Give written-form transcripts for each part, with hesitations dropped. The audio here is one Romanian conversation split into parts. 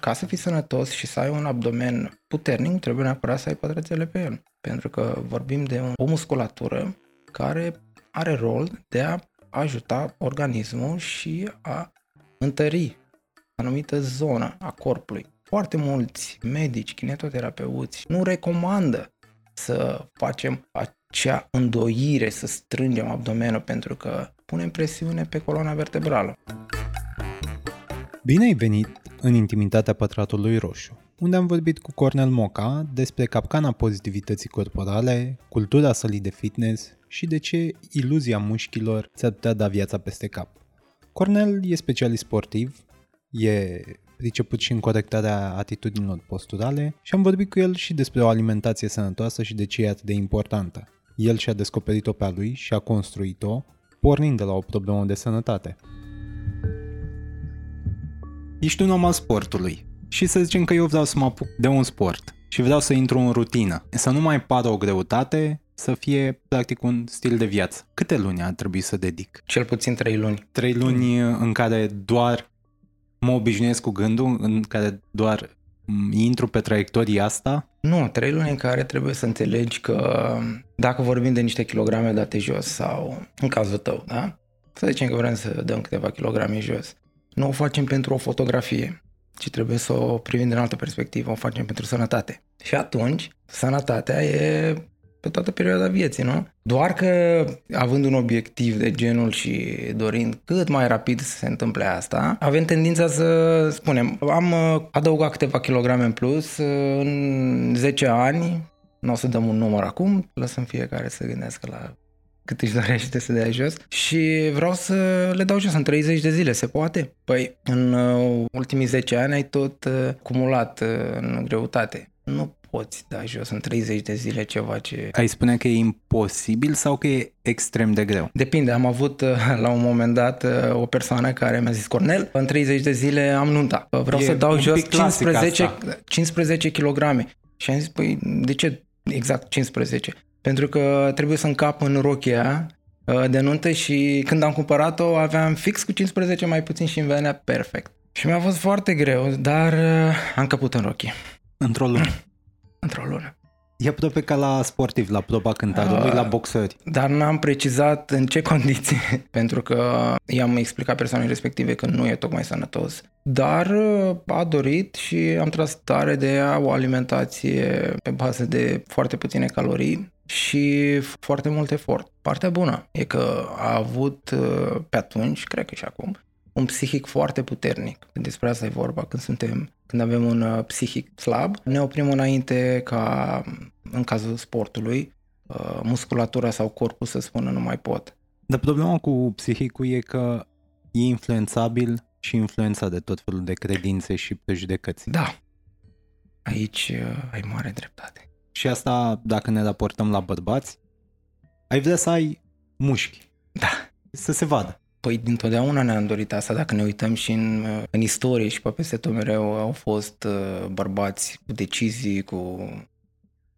ca să fii sănătos și să ai un abdomen puternic, trebuie neapărat să ai pătrățele pe el. Pentru că vorbim de o musculatură care are rol de a ajuta organismul și a întări anumită zonă a corpului. Foarte mulți medici, kinetoterapeuți nu recomandă să facem acea îndoire, să strângem abdomenul, pentru că punem presiune pe coloana vertebrală. Bine ai venit în intimitatea pătratului roșu, unde am vorbit cu Cornel Moca despre capcana pozitivității corporale, cultura sălii de fitness și de ce iluzia mușchilor ți-ar putea da viața peste cap. Cornel e specialist sportiv, e priceput și în corectarea atitudinilor posturale și am vorbit cu el și despre o alimentație sănătoasă și de ce e atât de importantă. El și-a descoperit-o pe a lui și a construit-o, pornind de la o problemă de sănătate. Ești un om al sportului și să zicem că eu vreau să mă apuc de un sport și vreau să intru în rutină, să nu mai pară o greutate, să fie practic un stil de viață. Câte luni ar trebui să dedic? Cel puțin 3 luni. 3 luni în care doar mă obișnuiesc cu gândul, în care doar intru pe traiectoria asta? Nu, 3 luni în care trebuie să înțelegi că dacă vorbim de niște kilograme date jos sau în cazul tău, da? Să zicem că vrem să dăm câteva kilograme jos. Nu o facem pentru o fotografie, ci trebuie să o privim din altă perspectivă, o facem pentru sănătate. Și atunci, sănătatea e pe toată perioada vieții, nu? Doar că, având un obiectiv de genul și dorind cât mai rapid să se întâmple asta, avem tendința să spunem, am adăugat câteva kilograme în plus în 10 ani, nu o să dăm un număr acum, lăsăm fiecare să gândească la cât își dorește să dea jos și vreau să le dau jos în 30 de zile, se poate? Păi, în ultimii 10 ani ai tot cumulat în greutate. Nu poți da jos în 30 de zile ceva ce... Ai spune că e imposibil sau că e extrem de greu? Depinde, am avut la un moment dat o persoană care mi-a zis, Cornel, în 30 de zile am nunta, vreau să dau jos 15 kg. Și am zis, păi, de ce exact 15? Pentru că trebuie să încap în rochia de nuntă și când am cumpărat-o aveam fix cu 15 mai puțin și îmi venea perfect. Și mi-a fost foarte greu, dar am căput în rochie. Într-o lună. Într-o lună. E aproape ca la sportiv, la proba cântarului, la boxări. Dar n-am precizat în ce condiții, pentru că i-am explicat persoanei respective că nu e tocmai sănătos. Dar a dorit și am tras tare de ea o alimentație pe bază de foarte puține calorii și foarte mult efort. Partea bună e că a avut pe atunci, cred că și acum, un psihic foarte puternic. Despre asta e vorba când avem un psihic slab. Ne oprim înainte ca, în cazul sportului, musculatura sau corpul să spună nu mai pot. Dar problema cu psihicul e că e influențabil și influențat de tot felul de credințe și prejudecăți. Da. Aici ai mare dreptate. Și asta, dacă ne raportăm la bărbați, ai vrea să ai mușchi. Da. Să se vadă. Păi dintotdeauna ne-am dorit asta, dacă ne uităm și în istorie și pe peste tot mereu au fost bărbați cu decizii,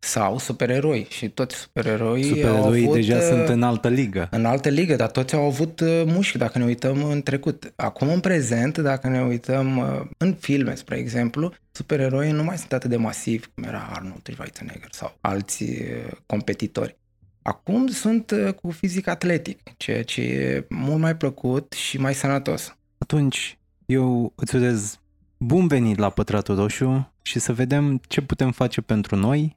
sau supereroi și toți supereroii au deja sunt în altă ligă. În altă ligă, dar toți au avut mușchi, dacă ne uităm în trecut. Acum în prezent, dacă ne uităm în filme, spre exemplu, supereroii nu mai sunt atât de masivi cum era Arnold Schwarzenegger sau alți competitori. Acum sunt cu fizic atletic, ceea ce e mult mai plăcut și mai sănătos. Atunci, eu îți urez bun venit la Pătratul Roșu și să vedem ce putem face pentru noi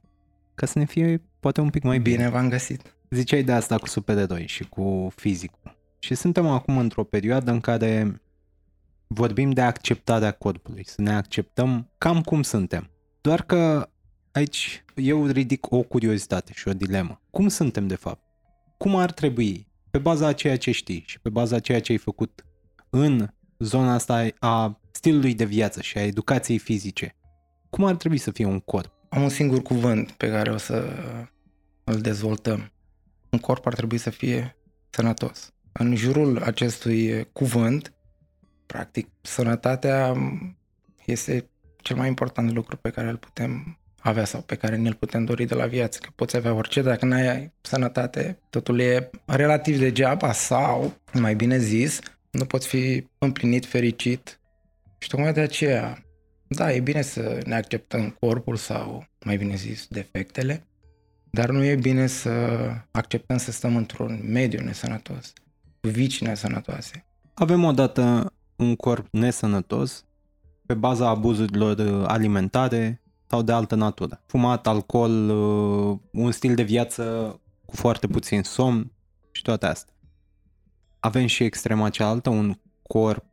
ca să ne fie poate un pic mai bine. Bine v-am găsit! Ziceai de asta cu supereroi și cu fizicul. Și suntem acum într-o perioadă în care vorbim de acceptarea corpului, să ne acceptăm cam cum suntem. Doar că aici eu ridic o curiozitate și o dilemă. Cum suntem de fapt? Cum ar trebui, pe baza a ceea ce știi și pe baza a ceea ce ai făcut în zona asta a stilului de viață și a educației fizice, cum ar trebui să fie un corp? Am un singur cuvânt pe care o să îl dezvoltăm. Un corp ar trebui să fie sănătos. În jurul acestui cuvânt, practic, sănătatea este cel mai important lucru pe care îl putem avea sau pe care ne-l putem dori de la viață, că poți avea orice, dacă n-ai sănătate, totul e relativ degeaba sau, mai bine zis, nu poți fi împlinit, fericit și tocmai de aceea Da, e bine să ne acceptăm corpul sau, mai bine zis, defectele, dar nu e bine să acceptăm să stăm într-un mediu nesănătos, cu vicii nesănătoase. Avem odată un corp nesănătos pe baza abuzurilor alimentare sau de altă natură. Fumat, alcool, un stil de viață cu foarte puțin somn și toate astea. Avem și extrema cealaltă, un corp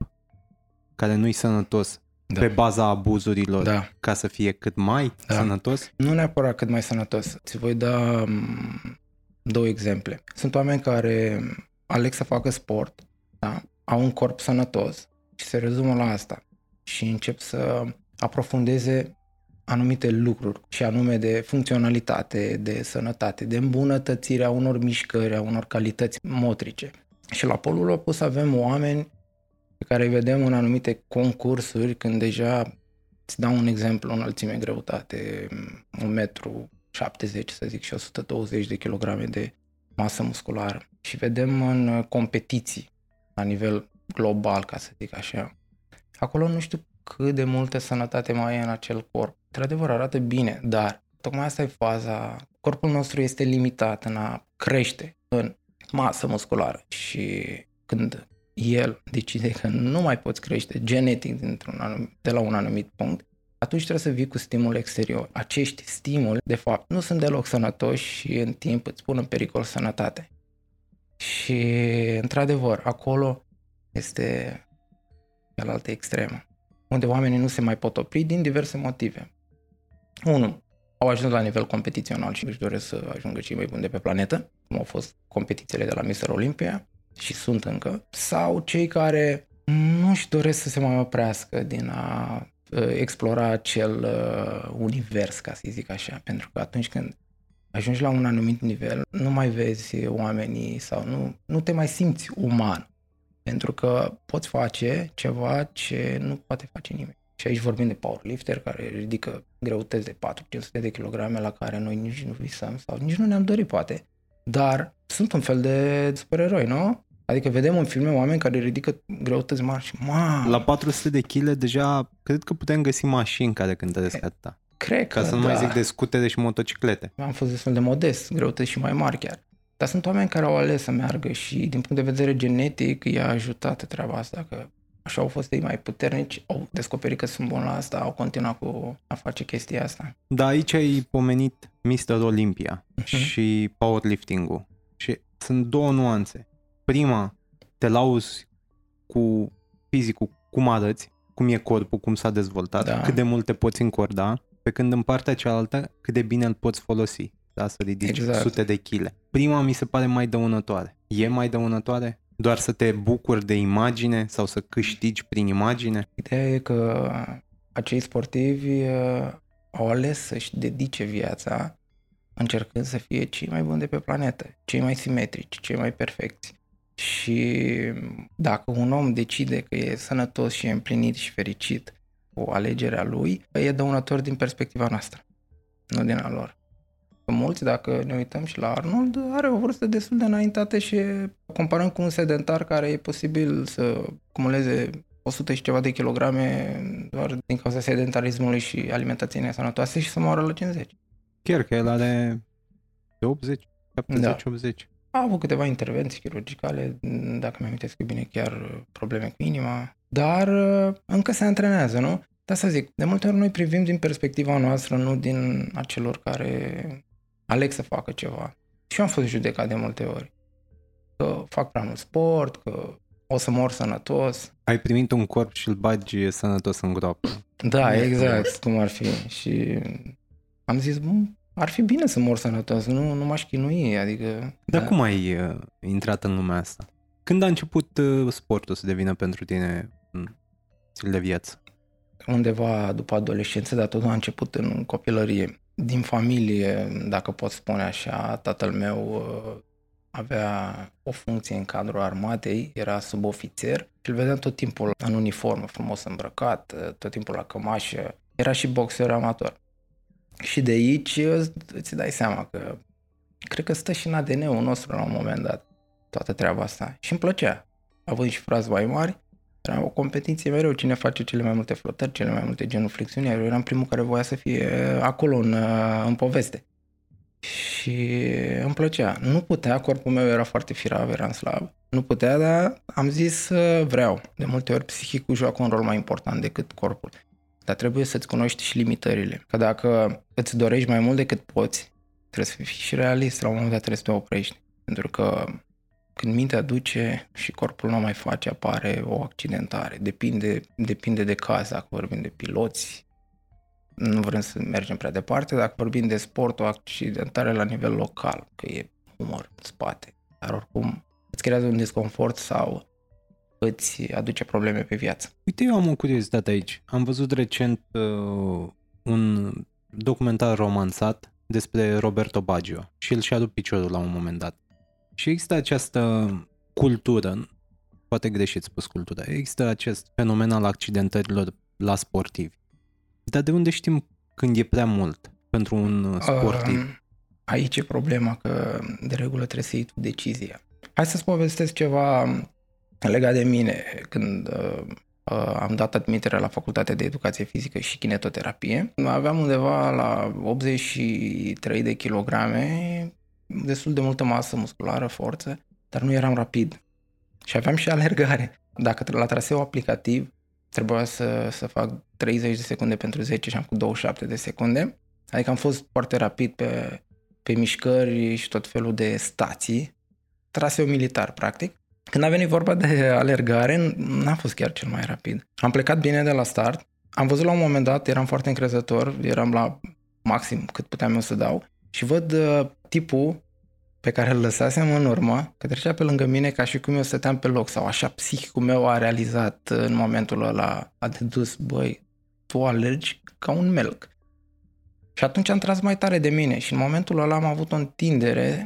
care nu-i sănătos, da, pe baza abuzurilor, da, ca să fie cât mai, da, sănătos? Nu neapărat cât mai sănătos. Ți voi da două exemple. Sunt oameni care aleg să facă sport, da? Au un corp sănătos și se rezumă la asta și încep să aprofundeze anumite lucruri și anume de funcționalitate, de sănătate, de îmbunătățirea unor mișcări, a unor calități motrice. Și la polul opus avem oameni pe care îi vedem în anumite concursuri când deja, îți dau un exemplu, înălțime, greutate, 1,70 m, să zic, și 120 de kilograme de masă musculară. Și vedem în competiții la nivel global, ca să zic așa. Acolo nu știu cât de multă sănătate mai e în acel corp. Într-adevăr arată bine, dar tocmai asta e faza. Corpul nostru este limitat în a crește în masă musculară și când el decide că nu mai poți crește genetic de la un anumit punct, atunci trebuie să vii cu stimul exterior. Acești stimuli, de fapt, nu sunt deloc sănătoși și în timp îți pun în pericol sănătatea. Și, într-adevăr, acolo este cealaltă extremă, unde oamenii nu se mai pot opri din diverse motive. 1. Au ajuns la nivel competițional și își doresc să ajungă cei mai buni de pe planetă, cum au fost competițiile de la Mr. Olympia și sunt încă, sau cei care nu își doresc să se mai oprească din a explora acel univers, ca să zic așa, pentru că atunci când ajungi la un anumit nivel, nu mai vezi oamenii sau nu te mai simți uman, pentru că poți face ceva ce nu poate face nimeni. Și aici vorbim de powerlifter care ridică greutăți de 400-500 de kilograme la care noi nici nu visăm sau nici nu ne-am dorit poate, dar sunt un fel de supereroi, nu? Adică vedem în filme oameni care ridică greutăți mari și la 400 de kg deja cred că putem găsi mașini care cântăresc atâta. Cred că, ca să nu mai zic de scutere și motociclete. Am fost destul de modest, greutăți și mai mari chiar. Dar sunt oameni care au ales să meargă și din punct de vedere genetic i-a ajutat treaba asta, că așa au fost ei mai puternici, au descoperit că sunt buni la asta, au continuat cu a face chestia asta. Da, aici ai pomenit Mr. Olympia și powerlifting-ul. Și sunt două nuanțe. Prima, te lauzi cu fizicul, cum arăți, cum e corpul, cum s-a dezvoltat, da, cât de mult te poți încorda, pe când în partea cealaltă cât de bine îl poți folosi, da, să ridici, exact, sute de chile. Prima mi se pare mai dăunătoare. E mai dăunătoare? Doar să te bucuri de imagine sau să câștigi prin imagine? Ideea e că acei sportivi au ales să-și dedice viața încercând să fie cei mai buni de pe planetă, cei mai simetrici, cei mai perfecți. Și dacă un om decide că e sănătos și e împlinit și fericit cu alegerea lui, e dăunător din perspectiva noastră, nu din a lor. Mulți, dacă ne uităm și la Arnold, are o vârstă destul de înaintată și comparăm cu un sedentar care e posibil să cumuleze 100 și ceva de kilograme doar din cauza sedentarismului și alimentației nesănătoase și să moară la 50. Chiar că el are 80, 70, da, 80. A avut câteva intervenții chirurgicale, dacă mi-am amintesc bine, chiar probleme cu inima, dar încă se antrenează, nu? Dar să zic, de multe ori noi privim din perspectiva noastră, nu din acelor care aleg să facă ceva. Și eu am fost judecat de multe ori. Că fac prea mult sport, că o să mor sănătos. Ai primit un corp și îl bagi sănătos în groapă. Da, exact, cum ar fi. Și am zis, ar fi bine să mor sănătos, nu m-aș chinui. Adică, dar cum ai intrat în lumea asta? Când a început sportul să devină pentru tine stil de viață? Undeva după adolescență, dar totul a început în copilărie. Din familie, dacă pot spune așa, tatăl meu avea o funcție în cadrul armatei, era subofițer și îl vedeam tot timpul în uniformă, frumos îmbrăcat, tot timpul la cămașă. Era și boxer amator. Și de aici îți dai seama că cred că stă și în ADN-ul nostru la un moment dat toată treaba asta. Și îmi plăcea. Având și frați mai mari, Era o competiție mereu, cine face cele mai multe flotări, cele mai multe genuflexiuni. Eu eram primul care voia să fie acolo în poveste. Și îmi plăcea. Nu putea, corpul meu era foarte firav, eram slab. Nu putea, dar am zis vreau. De multe ori psihicul joacă un rol mai important decât corpul. Dar trebuie să-ți cunoști și limitările. Că dacă îți dorești mai mult decât poți, trebuie să fii și realist, la un moment dat trebuie să te oprești. Pentru că când mintea duce și corpul nu mai face, apare o accidentare. Depinde de caz, dacă vorbim de piloți. Nu vrem să mergem prea departe, dacă vorbim de sport, o accidentare la nivel local, că e umăr în spate. Dar oricum îți creează un disconfort sau îți aduce probleme pe viață. Uite, eu am o curiozitate aici. Am văzut recent un documentar romanțat despre Roberto Baggio și el și-a rupt piciorul la un moment dat. Și există această cultură, poate greșit spus cultura, există acest fenomen al accidentărilor la sportivi. Dar de unde știm când e prea mult pentru un sportiv? Aici e problema, că de regulă trebuie să iei tu decizia. Hai să-ți povestesc ceva legat de mine. Când am dat admiterea la Facultatea de Educație Fizică și Kinetoterapie, aveam undeva la 83 de kilograme, destul de multă masă musculară, forță, dar nu eram rapid. Și aveam și alergare. Dacă la traseu aplicativ trebuia să fac 30 de secunde pentru 10 și am făcut 27 de secunde. Adică am fost foarte rapid pe mișcări și tot felul de stații. Traseu militar, practic. Când a venit vorba de alergare, n-am fost chiar cel mai rapid. Am plecat bine de la start. Am văzut la un moment dat, eram foarte încrezător, eram la maxim cât puteam eu să dau. Și văd tipul pe care îl lăsasem în urmă, că trecea pe lângă mine ca și cum eu stăteam pe loc, sau așa psihicul meu a realizat în momentul ăla, a dedus, băi, tu alergi ca un melc. Și atunci am tras mai tare de mine și în momentul ăla am avut o întindere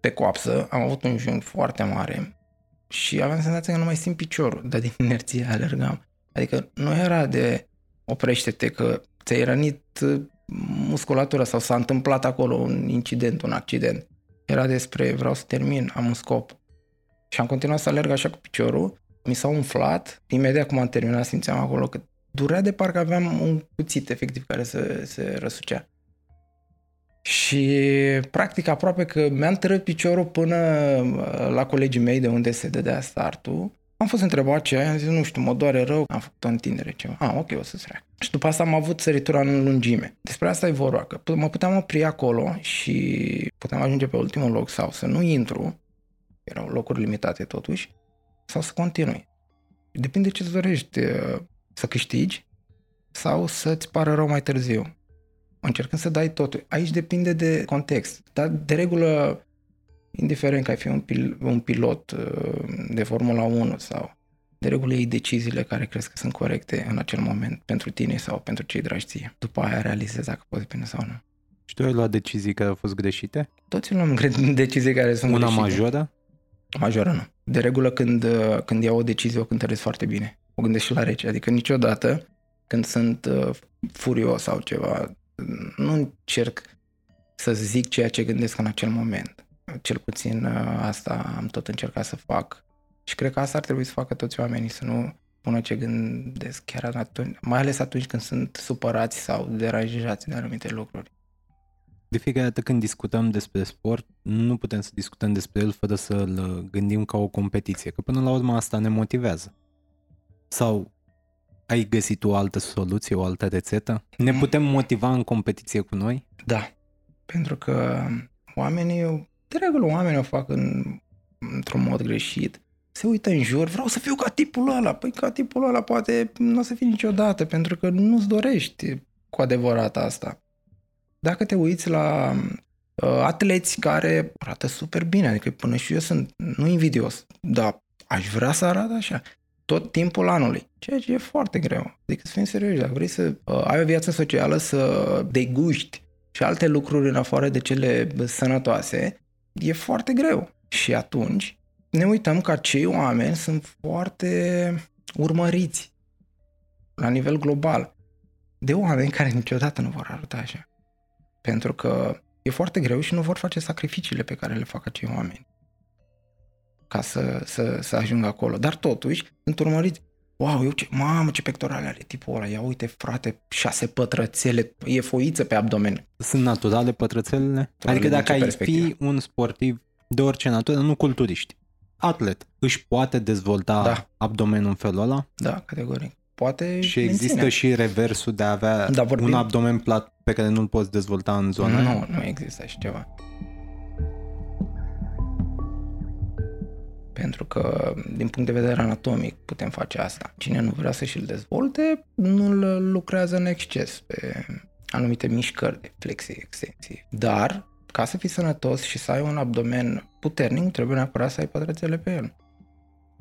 pe coapsă, am avut un jung foarte mare și aveam senzația că nu mai simt piciorul, dar din inerție alergam. Adică nu era de oprește-te că ți-ai rănit musculatura sau s-a întâmplat acolo un incident, un accident. Era despre vreau să termin, am un scop. Și am continuat să alerg așa cu piciorul, mi s-a umflat, imediat cum am terminat simțeam acolo că durea de parcă aveam un cuțit efectiv care se răsucea. Și practic aproape că mi-am târât piciorul până la colegii mei de unde se dădea startul. Am fost întrebat ce, am zis, nu știu, mă doare rău, am făcut o întindere, ceva. Ok, o să-ți reac. Și după asta am avut săritura în lungime. Despre asta e vorba, că mă puteam opri acolo și puteam ajunge pe ultimul loc sau să nu intru, erau locuri limitate totuși, sau să continui. Depinde ce-ți dorești, să câștigi sau să-ți pară rău mai târziu, încercând să dai totul. Aici depinde de context, dar de regulă, indiferent că ai fi un pilot de Formula 1 sau de regulă iei deciziile care crezi că sunt corecte în acel moment pentru tine sau pentru cei dragi ție. După aia realizezi dacă poți bine sau nu. Și tu ai luat decizii care au fost greșite? Toți luăm decizii care sunt greșite. Una majoră? Majoră nu. De regulă când iau o decizie o cântăresc foarte bine. O gândesc și la rece. Adică niciodată când sunt furios sau ceva, nu încerc să zic ceea ce gândesc în acel moment. Cel puțin asta am tot încercat să fac și cred că asta ar trebui să facă toți oamenii, să nu pună ce gândesc chiar atunci, mai ales atunci când sunt supărați sau deranjați de anumite lucruri. De fiecare dată când discutăm despre sport, nu putem să discutăm despre el fără să-l gândim ca o competiție, că până la urmă asta ne motivează. Sau ai găsit o altă soluție, o altă rețetă? Ne putem motiva în competiție cu noi? Da, pentru că oamenii... De regulă oamenii o fac într-un mod greșit, se uită în jur, vreau să fiu ca tipul ăla, păi ca tipul ăla poate nu o să fii niciodată, pentru că nu-ți dorești cu adevărat asta. Dacă te uiți la atleți care arată super bine, adică până și eu sunt, nu invidios, dar aș vrea să arată așa, tot timpul anului, ceea ce e foarte greu. Adică să fim serioși, dacă vrei să ai o viață socială, să deguști și alte lucruri în afară de cele sănătoase, e foarte greu. Și atunci ne uităm că acei oameni sunt foarte urmăriți la nivel global de oameni care niciodată nu vor arăta așa. Pentru că e foarte greu și nu vor face sacrificiile pe care le fac acei oameni. ca să ajungă acolo. Dar totuși sunt urmăriți. Wow, mamă, ce pectorale are tipul ăla. Ia uite, frate, 6 pătrățele, e foiță pe abdomen. Sunt naturale pătrățelele? Adică dacă ai fi un sportiv de orice natură, nu culturiști, atlet, își poate dezvolta abdomenul în felul ăla? Da, categoric. Poate și există menține. Și reversul de a avea un abdomen plat pe care nu-l poți dezvolta în zona aia? Nu există așa ceva. Pentru că, din punct de vedere anatomic, putem face asta. Cine nu vrea să-și îl dezvolte, nu-l lucrează în exces pe anumite mișcări de flexie, extensie. Dar, ca să fii sănătos și să ai un abdomen puternic, trebuie neapărat să ai pătrățele pe el.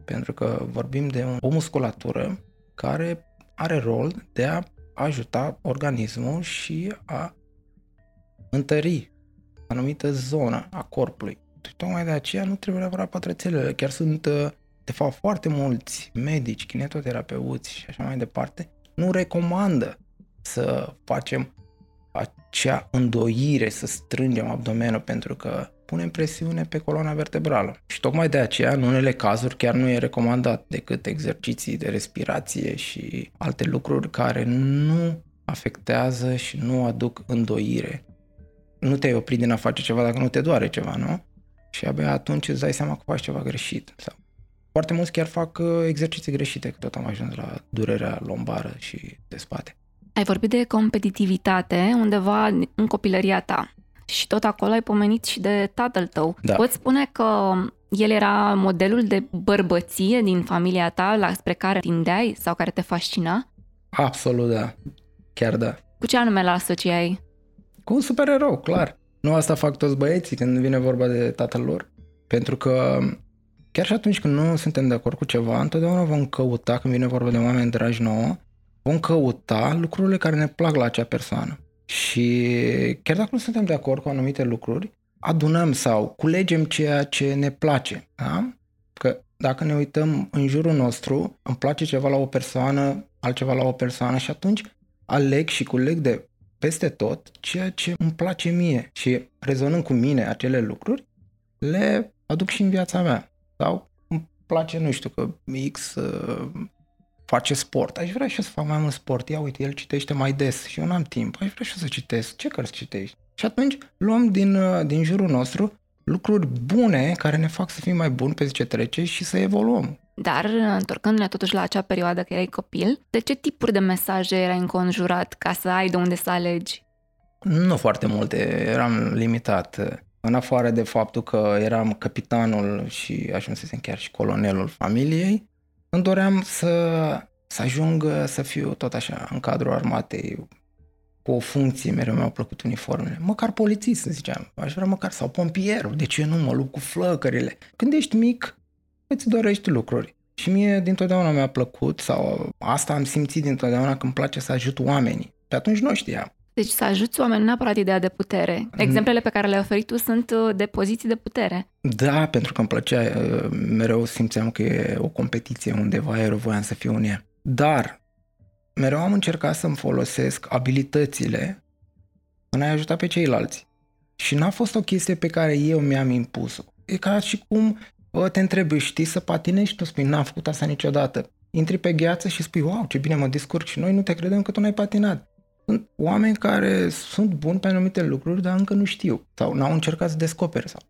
Pentru că vorbim de o musculatură care are rol de a ajuta organismul și a întări anumită zonă a corpului. Tocmai de aceea nu trebuie neapărat pătrățelele. Chiar sunt, de fapt, foarte mulți medici, kinetoterapeuți și așa mai departe, nu recomandă să facem acea îndoire, să strângem abdomenul, pentru că punem presiune pe coloana vertebrală. Și tocmai de aceea, în unele cazuri, chiar nu e recomandat decât exerciții de respirație și alte lucruri care nu afectează și nu aduc îndoire. Nu te-ai oprit din a face ceva dacă nu te doare ceva, nu? Și abia atunci îți dai seama că faci ceva greșit. Foarte mulți chiar fac exerciții greșite, că tot am ajuns la durerea lombară și de spate. Ai vorbit de competitivitate undeva în copilăria ta și tot acolo ai pomenit și de tatăl tău. Da. Poți spune că el era modelul de bărbăție din familia ta spre care tindeai sau care te fascina? Absolut, da. Chiar da. Cu ce anume la asociai? Cu un supererou, clar. Nu asta fac toți băieții când vine vorba de tatăl lor, pentru că chiar și atunci când nu suntem de acord cu ceva, întotdeauna vom căuta, când vine vorba de oameni dragi nouă, vom căuta lucrurile care ne plac la acea persoană. Și chiar dacă nu suntem de acord cu anumite lucruri, adunăm sau culegem ceea ce ne place. Da? Că dacă ne uităm în jurul nostru, îmi place ceva la o persoană, altceva la o persoană și atunci aleg și culeg de peste tot ceea ce îmi place mie și rezonând cu mine acele lucruri, le aduc și în viața mea. Sau îmi place, nu știu, că X face sport. Aș vrea și eu să fac mai mult sport. Ia uite, el citește mai des și eu n-am timp. Aș vrea și eu să citesc. Ce cărți citești? Și atunci luăm din jurul nostru lucruri bune care ne fac să fim mai buni pe zi ce trece și să evoluăm. Dar, întorcându-ne totuși la acea perioadă că erai copil, de ce tipuri de mesaje erai înconjurat ca să ai de unde să alegi? Nu foarte multe, eram limitat. În afară de faptul că eram capitanul și ajunsesem chiar și colonelul familiei, îmi doream să ajung să fiu tot așa în cadrul armatei, cu o funcție, mereu mi-au plăcut uniformele. Măcar polițist, ziceam, aș vrea măcar, sau pompierul, de ce nu, mă lupt cu flăcările. Când ești mic, îți dorești lucruri. Și mie dintotdeauna mi-a plăcut sau asta am simțit dintotdeauna că îmi place să ajut oamenii. Pe atunci nu știam. Deci să ajuți oamenii, neapărat ideea de putere. Exemplele pe care le-ai oferit tu sunt de poziții de putere. Da, pentru că îmi plăcea, mereu simțeam că e o competiție undeva, eu voiam să fiu un ea. Dar mereu am încercat să-mi folosesc abilitățile în a-i ajuta pe ceilalți. Și n-a fost o chestie pe care eu mi-am impus-o. E ca și cum te întrebi, știi să patinești? Tu spui, n-am făcut asta niciodată. Intri pe gheață și spui, wow, ce bine mă descurc și noi nu te credem că tu n-ai patinat. Sunt oameni care sunt buni pe anumite lucruri, dar încă nu știu sau n-au încercat să descoperi. Sau.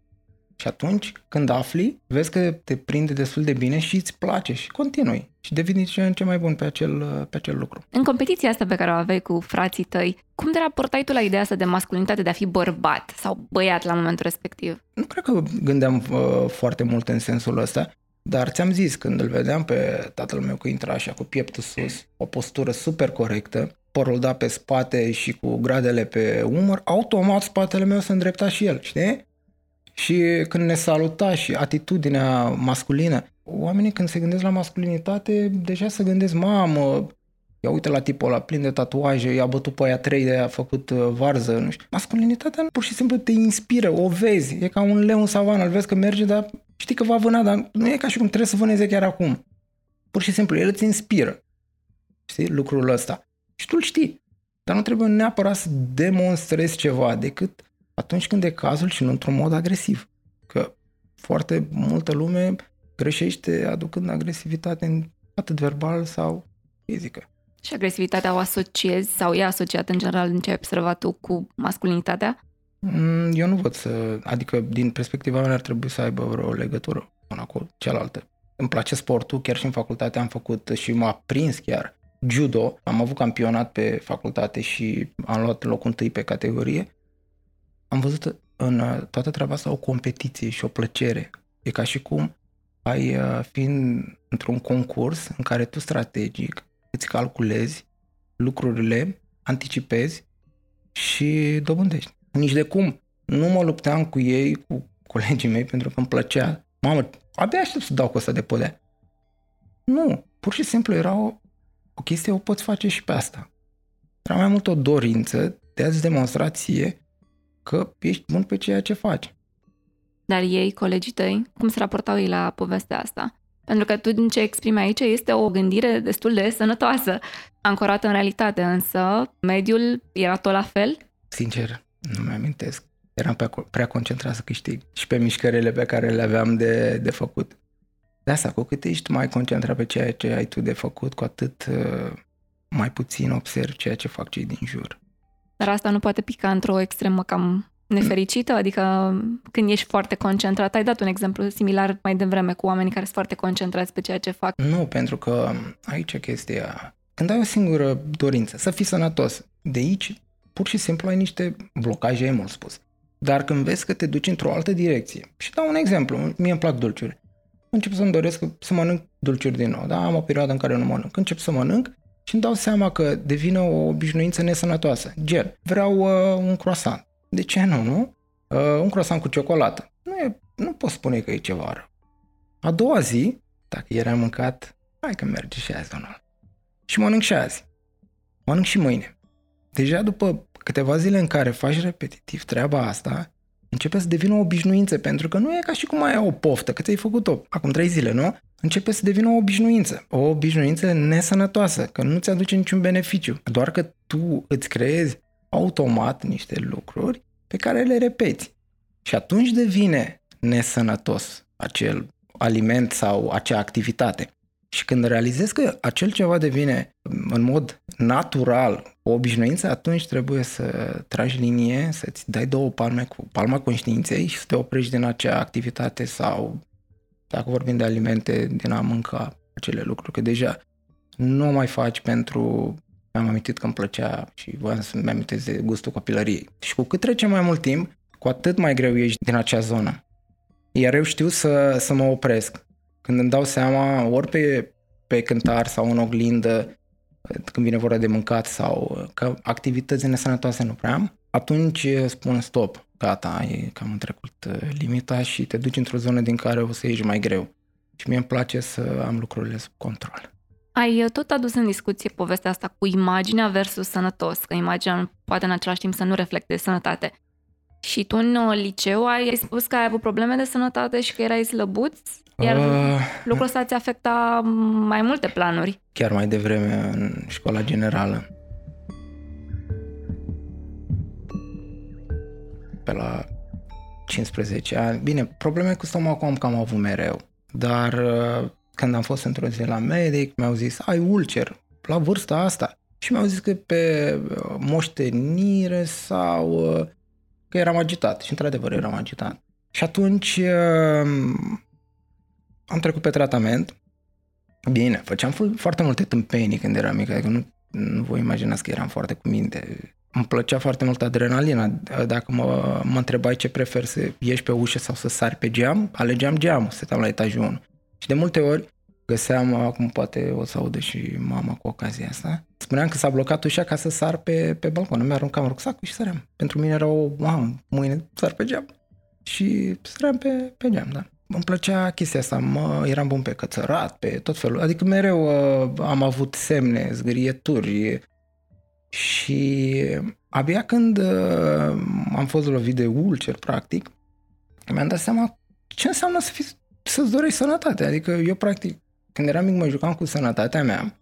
Și atunci, când afli, vezi că te prinde destul de bine și îți place și continui și devii din ce în ce mai bun pe acel lucru. În competiția asta pe care o aveai cu frații tăi, cum te raportai tu la ideea asta de masculinitate, de a fi bărbat sau băiat la momentul respectiv? Nu cred că gândeam foarte mult în sensul ăsta, dar ți-am zis, când îl vedeam pe tatăl meu că intra așa cu pieptul sus, o postură super corectă, părul dat pe spate și cu gradele pe umăr, automat spatele meu se îndrepta și el, știi? Și când ne saluta și atitudinea masculină, oamenii când se gândesc la masculinitate, deja se gândesc, mamă, ia uite la tipul ăla plin de tatuaje, i-a bătut pe aia 3 de a făcut varză, nu știu. Masculinitatea pur și simplu te inspiră, o vezi, e ca un leu în savană, îl vezi că merge, dar știi că va vâna, dar nu e ca și cum trebuie să vâneze chiar acum. Pur și simplu, el îți inspiră, știi, lucrul ăsta. Și tu îl știi, dar nu trebuie neapărat să demonstrezi ceva decât atunci când e cazul și nu într-un mod agresiv. Că foarte multă lume greșește aducând agresivitate în atât verbal sau fizică. Și agresivitatea o asociezi sau e asociată în general în ce ai observat tu cu masculinitatea? Eu nu văd să... Adică din perspectiva mea ar trebui să aibă vreo legătură una cu cealaltă. Îmi place sportul, chiar și în facultate am făcut și m-a prins chiar judo. Am avut campionat pe facultate și am luat locul 1 pe categorie. Am văzut în toată treaba asta o competiție și o plăcere. E ca și cum ai fi într-un concurs în care tu strategic îți calculezi lucrurile, anticipezi și dobândești. Nici de cum. Nu mă lupteam cu ei, cu colegii mei, pentru că îmi plăcea. Mamă, abia aștept să dau cu ăsta de podea. Nu, pur și simplu era o chestie, o poți face și pe asta. Era mai mult o dorință de a-ți demonstra ție că ești bun pe ceea ce faci. Dar ei, colegii tăi, cum se raportau ei la povestea asta? Pentru că tu, din ce exprimi aici, este o gândire destul de sănătoasă, ancorată în realitate, însă mediul era tot la fel? Sincer, nu mi-amintesc. Eram prea concentrat să câștig și pe mișcările pe care le aveam de făcut. De asta, cu cât ești mai concentrat pe ceea ce ai tu de făcut, cu atât mai puțin observi ceea ce fac cei din jur. Dar asta nu poate pica într-o extremă cam nefericită? Adică când ești foarte concentrat, ai dat un exemplu similar mai devreme cu oamenii care sunt foarte concentrați pe ceea ce fac. Nu, pentru că aici e chestia. Când ai o singură dorință, să fii sănătos, de aici pur și simplu ai niște blocaje, e mult spus. Dar când vezi că te duci într-o altă direcție, și dau un exemplu, mie îmi plac dulciuri, încep să-mi doresc să mănânc dulciuri din nou, da? Am o perioadă în care nu mănânc, încep să mănânc și îmi dau seama că devine o obișnuință nesănătoasă, gen, vreau un croissant, de ce nu? Un croissant cu ciocolată, nu pot spune că e ceva rău. A doua zi, dacă ieri am mâncat, hai că merge și azi, Donald, și mănânc și azi, mănânc și mâine. Deja după câteva zile în care faci repetitiv treaba asta, începe să devină o obișnuință, pentru că nu e ca și cum ai o poftă, că ți-ai făcut-o acum 3 zile, nu? Începe să devină o obișnuință nesănătoasă, că nu ți aduce niciun beneficiu, doar că tu îți creezi automat niște lucruri pe care le repeți. Și atunci devine nesănătos acel aliment sau acea activitate. Și când realizezi că acel ceva devine în mod natural o obișnuință, atunci trebuie să tragi linie, să-ți dai 2 palme cu palma conștiinței și să te oprești din acea activitate sau, dacă vorbim de alimente, din a mânca acele lucruri, că deja nu mai faci pentru... Mi-am amintit că îmi plăcea și voiam să-mi amintesc de gustul copilăriei. Și cu cât trece mai mult timp, cu atât mai greu ești din acea zonă. Iar eu știu să mă opresc. Când îmi dau seama, ori pe cântar sau în oglindă, când vine vorba de mâncat sau că activități nesănătoase nu prea am, atunci spun stop, gata, e cam întrecut limita și te duci într-o zonă din care o să ieși mai greu. Și mie îmi place să am lucrurile sub control. Ai tot adus în discuție povestea asta cu imaginea versus sănătos, că imaginea poate în același timp să nu reflecte sănătate. Și tu în liceu ai spus că ai avut probleme de sănătate și că erai slăbuț, iar lucrul ăsta ți afecta mai multe planuri. Chiar mai devreme în școala generală. Pe la 15 ani. Bine, probleme cu stomacul am cam avut mereu, dar când am fost într-o zi la medic, mi-au zis, ai ulcer la vârsta asta. Și mi-au zis că pe moștenire sau... că eram agitat și într-adevăr eram agitat. Și atunci am trecut pe tratament. Bine, făceam foarte multe tâmpenii când eram mic, adică nu vă imaginați că eram foarte cu minte. Îmi plăcea foarte mult adrenalina. Dacă mă întrebai ce prefer, să ieși pe ușă sau să sari pe geam, alegeam geamul, stăteam la etajul 1. Și de multe ori găseam, acum poate o să audă și mama cu ocazia asta, spuneam că s-a blocat ușa ca să sar pe balcon. Îmi aruncam rucsacul și săream. Pentru mine era mâine sar pe geam. Și săream pe geam, da. Îmi plăcea chestia asta, eram bun pe cățărat, pe tot felul. Adică mereu am avut semne, zgârieturi. Și abia când am fost lovit de ulcer, practic, mi-am dat seama ce înseamnă să-ți dorești sănătate. Adică eu, practic, când eram mic, mă jucam cu sănătatea mea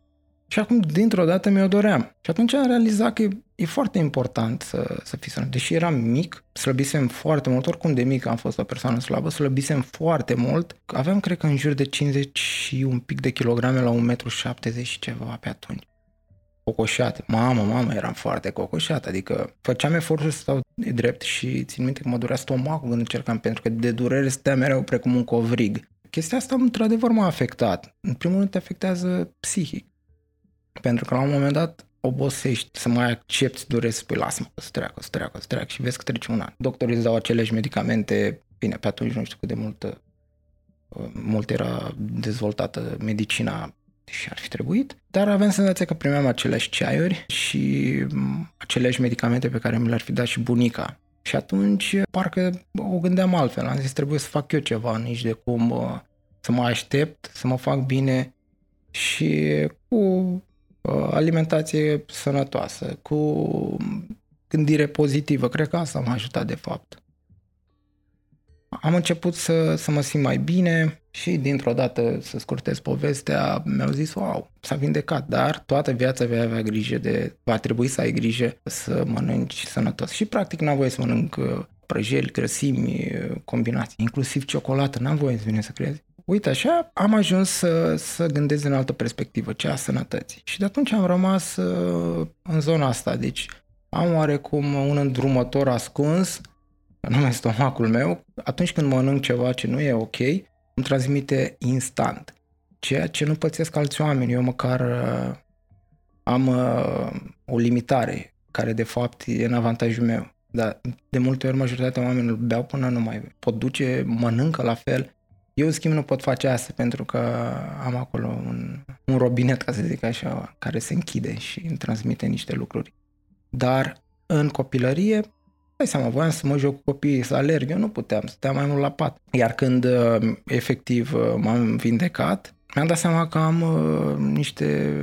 Și acum, dintr-o dată, mi-o doream. Și atunci am realizat că e foarte important să fii sănătos. Deși eram mic, slăbisem foarte mult, oricum de mic am fost o persoană slabă, slăbisem foarte mult. Aveam, cred că, în jur de 50 și un pic de kilograme la 1,70 m și ceva pe atunci. Cocoșat. Mamă, eram foarte cocoșat. Adică făceam efortul să stau de drept și țin minte că mă durea stomacul când încercam, pentru că de durere stăteam mereu precum un covrig. Chestia asta, într-adevăr, m-a afectat. În primul rând te afectează psihic. Pentru că la un moment dat obosești să mai accepti dureri, să spui lasă-mă, o să treacă și vezi că trece un an. Doctorii îți dau aceleași medicamente, bine, pe atunci nu știu cât de mult era dezvoltată medicina, deși ar fi trebuit, dar aveam senzația că primeam aceleași ceaiuri și aceleași medicamente pe care mi le-ar fi dat și bunica. Și atunci parcă o gândeam altfel, am zis trebuie să fac eu ceva, nici de cum să mă aștept, să mă fac bine și cu alimentație sănătoasă, cu gândire pozitivă. Cred că asta m-a ajutat de fapt. Am început să mă simt mai bine și dintr-o dată, să scurtez povestea, mi-au zis, wow, s-a vindecat, dar toată viața vei avea grijă va trebui să ai grijă să mănânci sănătos. Și practic n-am voie să mănânc prăjeli, grăsimi, combinații, inclusiv ciocolată, n-am voie, îți vine să crezi. Uite așa, am ajuns să gândesc în altă perspectivă, cea a sănătății. Și de atunci am rămas în zona asta, deci am oarecum un îndrumător ascuns, anume stomacul meu. Atunci când mănânc ceva ce nu e ok, îmi transmite instant, ceea ce nu pățesc alți oameni. Eu măcar am o limitare care de fapt e în avantajul meu, dar de multe ori majoritatea oamenilor beau până nu mai pot duce, mănâncă la fel. Eu, în schimb, nu pot face asta pentru că am acolo un robinet, ca să zic așa, care se închide și îmi transmite niște lucruri. Dar în copilărie, dai seama, voiam să mă joc cu copiii, să alerg, eu nu puteam, stăteam mai mult la pat. Iar când efectiv m-am vindecat, mi-am dat seama că am niște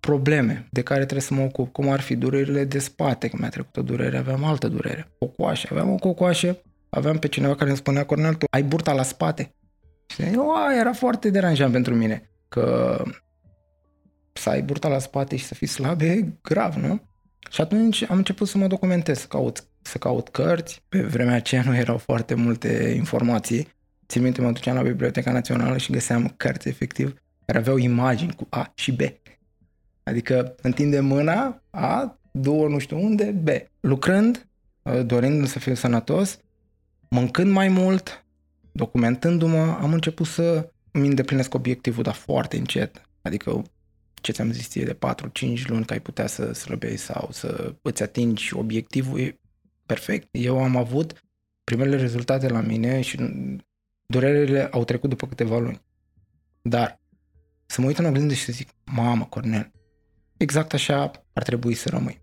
probleme de care trebuie să mă ocup, cum ar fi durerile de spate, că mi-a trecut o durere, aveam altă durere, cocoașe, aveam o cocoașă, aveam pe cineva care îmi spunea, Cornel, tu ai burta la spate. Era foarte deranjant pentru mine că să ai burta la spate și să fii slab e grav, nu? Și atunci am început să mă documentez, să caut cărți. Pe vremea aceea nu erau foarte multe informații. Țin minte, mă duceam la Biblioteca Națională și găseam cărți efectiv care aveau imagini cu A și B. Adică întinde mâna, A, două nu știu unde, B. Lucrând, dorind să fiu sănătos, mâncând mai mult, documentându-mă, am început să îmi îndeplinesc obiectivul, dar foarte încet. Adică, ce ți-am zis ție, de 4-5 luni că ai putea să slăbești sau să îți atingi obiectivul, e perfect. Eu am avut primele rezultate la mine și durerile au trecut după câteva luni. Dar să mă uit în oglindă și să zic, mamă, Cornel, exact așa ar trebui să rămâi.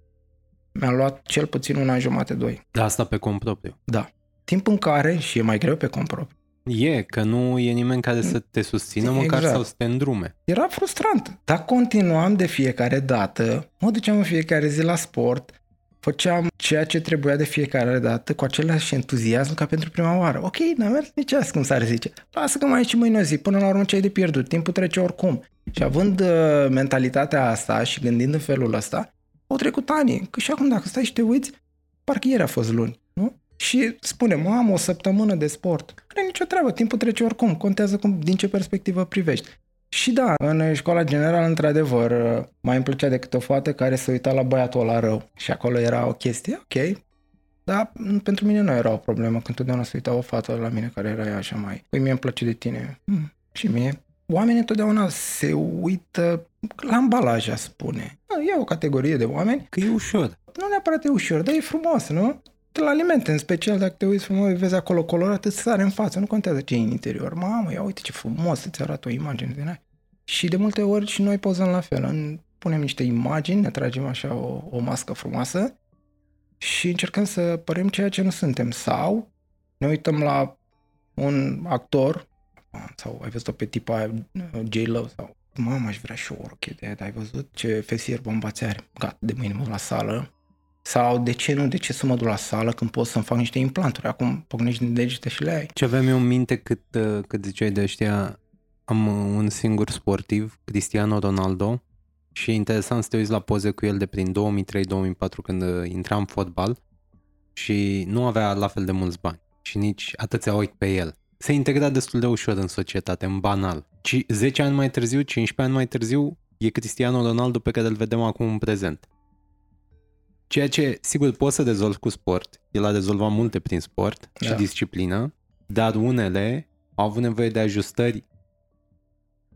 Mi-a luat cel puțin un an jumate, 2. De asta pe cont propriu. Da. Timp în care, și e mai greu pe cont propriu. E, că nu e nimeni care să te susțină măcar sau să te îndrume. Era frustrant, dar continuam de fiecare dată, mă duceam în fiecare zi la sport, făceam ceea ce trebuia de fiecare dată cu același entuziasm ca pentru prima oară. Ok, n-am mers nici azi, cum s-ar zice. Lasă că mai e și mâine o zi, până la urmă ce ai de pierdut, timpul trece oricum. Și având mentalitatea asta și gândind în felul ăsta, au trecut ani, că și acum dacă stai și te uiți, parcă ieri a fost luni, nu? Și spunem, am o săptămână de sport. Nu are nicio treabă, timpul trece oricum, contează din ce perspectivă privești. Și da, în școala generală, într-adevăr, mai îmi plăcea decât o fată care se uita la băiatul ăla rău. Și acolo era o chestie, ok, dar pentru mine nu era o problemă, când întotdeauna se uita o fată la mine care era așa mai... Păi mie îmi place de tine. Și mie. Oamenii întotdeauna se uită la ambalaja, spune. E o categorie de oameni. Că e ușor. Nu neapărat e ușor, dar e frumos, nu? La alimente, în special, dacă te uiți frumos, vezi acolo colorat, îți sare în față, nu contează ce e în interior. Mamă, ia uite ce frumos, îți arată o imagine din aia. Și de multe ori și noi pozăm la fel, punem niște imagini, ne tragem așa o mască frumoasă și încercăm să părem ceea ce nu suntem. Sau ne uităm la un actor, sau ai văzut-o pe tipa aia, J-Lo, sau mamă, aș vrea și o rochie de aia, dar ai văzut ce fesier bombați are. Gata, de mâine mă duc la sală. Sau de ce să mă duc la sală când pot să-mi fac niște implanturi? Acum pocnești din degete și le ai. Ce aveam eu în minte cât ziceai de ăștia, am un singur sportiv, Cristiano Ronaldo, Și e interesant să te uiți la poze cu el de prin 2003-2004 când intra în fotbal și nu avea la fel de mulți bani și nici atâția ochi pe el. Se integra destul de ușor în societate, în banal. Și 10 ani mai târziu, 15 ani mai târziu, e Cristiano Ronaldo pe care îl vedem acum în prezent. Ceea ce, sigur, poți să rezolvi cu sport, el a rezolvat multe prin sport și disciplină, dar unele au avut nevoie de ajustări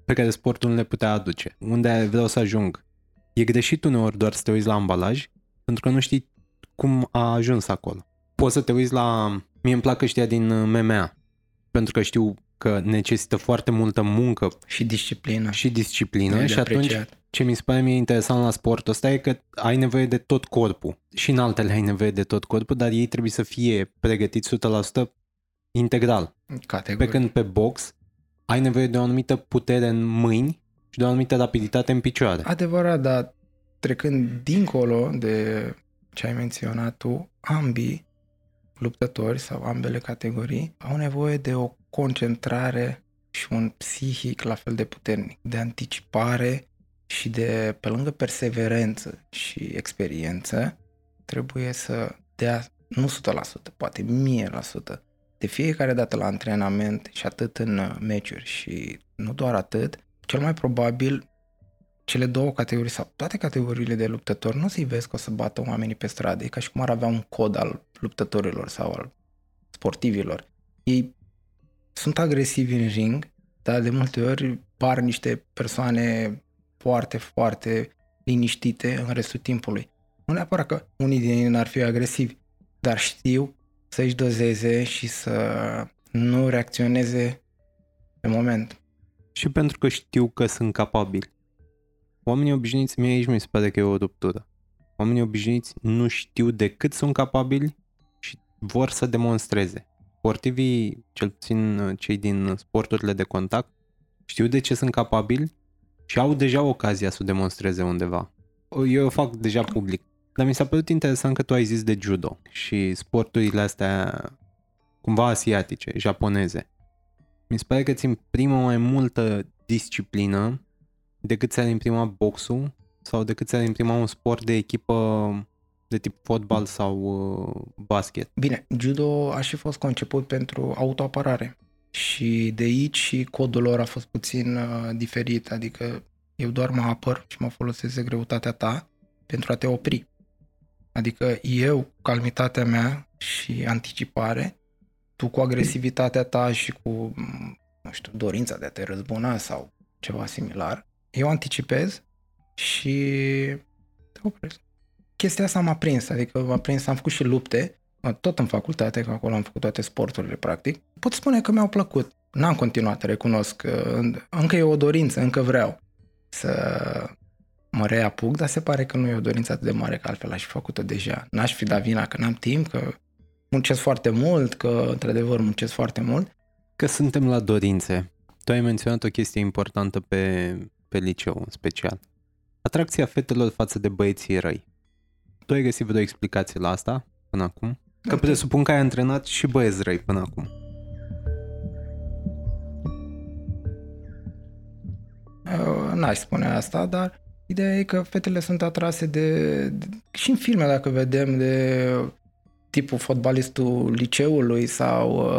pe care sportul nu le putea aduce. Unde vreau să ajung? E greșit uneori doar să te uiți la ambalaj, pentru că nu știi cum a ajuns acolo. Poți să te uiți la... Mie îmi plac ăștia din MMA, pentru că știu că necesită foarte multă muncă și disciplină. Și disciplină și atunci ce mi se pare mie interesant la sportul ăsta e că ai nevoie de tot corpul. Și în altele ai nevoie de tot corpul, dar ei trebuie să fie pregătiți 100% integral. Categoric. Pe când pe box ai nevoie de o anumită putere în mâini și de o anumită rapiditate în picioare. Adevărat, dar trecând dincolo de ce ai menționat tu, ambii luptători sau ambele categorii au nevoie de o concentrare și un psihic la fel de puternic, de anticipare și de, pe lângă perseverență și experiență, trebuie să dea, nu 100%, poate 1000%, de fiecare dată la antrenament și atât în meciuri. Și nu doar atât, cel mai probabil cele două categorii sau toate categoriile de luptători nu se vezi că o să bată oamenii pe stradă, e ca și cum ar avea un cod al luptătorilor sau al sportivilor. Ei sunt agresivi în ring, dar de multe ori par niște persoane foarte, foarte liniștite în restul timpului. Nu neapărat că unii din ei n-ar fi agresivi, dar știu să-și dozeze și să nu reacționeze pe moment. Și pentru că știu că sunt capabili. Oamenii obișnuiți, mie aici mi se pare că e o ruptură. Oamenii obișnuiți nu știu de cât sunt capabili și vor să demonstreze. Sportivii, cel puțin cei din sporturile de contact, știu de ce sunt capabili și au deja ocazia să o demonstreze undeva. Eu o fac deja public. Dar mi s-a părut interesant că tu ai zis de judo și sporturile astea cumva asiatice, japoneze. Mi se pare că ți imprimă mai multă disciplină decât ți-ar imprima boxul sau decât ți-ar imprima un sport de echipă de tip fotbal sau basket. Bine, judo a și fost conceput pentru autoapărare și de aici și codul lor a fost puțin diferit, adică eu doar mă apăr și mă folosesc de greutatea ta pentru a te opri. Adică eu, calmitatea mea și anticipare, tu cu agresivitatea ta și cu, nu știu, dorința de a te răzbuna sau ceva similar, eu anticipez și te opresc. Chestia asta m-a prins, adică m-a prins, am făcut și lupte, tot în facultate, că acolo am făcut toate sporturile, practic. Pot spune că mi-au plăcut, n-am continuat, recunosc, încă e o dorință, încă vreau să mă reapuc, dar se pare că nu e o dorință atât de mare, că altfel aș fi făcut-o deja. N-aș fi dat vina că n-am timp, că muncesc foarte mult, că într-adevăr muncesc foarte mult. Că suntem la dorințe. Tu ai menționat o chestie importantă pe liceu în special. Atracția fetelor față de băieții răi. Tu ai găsit vreo explicație la asta până acum? Că presupun că ai antrenat și băieți răi până acum. Eu n-aș spune asta, dar ideea e că fetele sunt atrase de și în filme, dacă vedem, de tipul fotbalistul liceului sau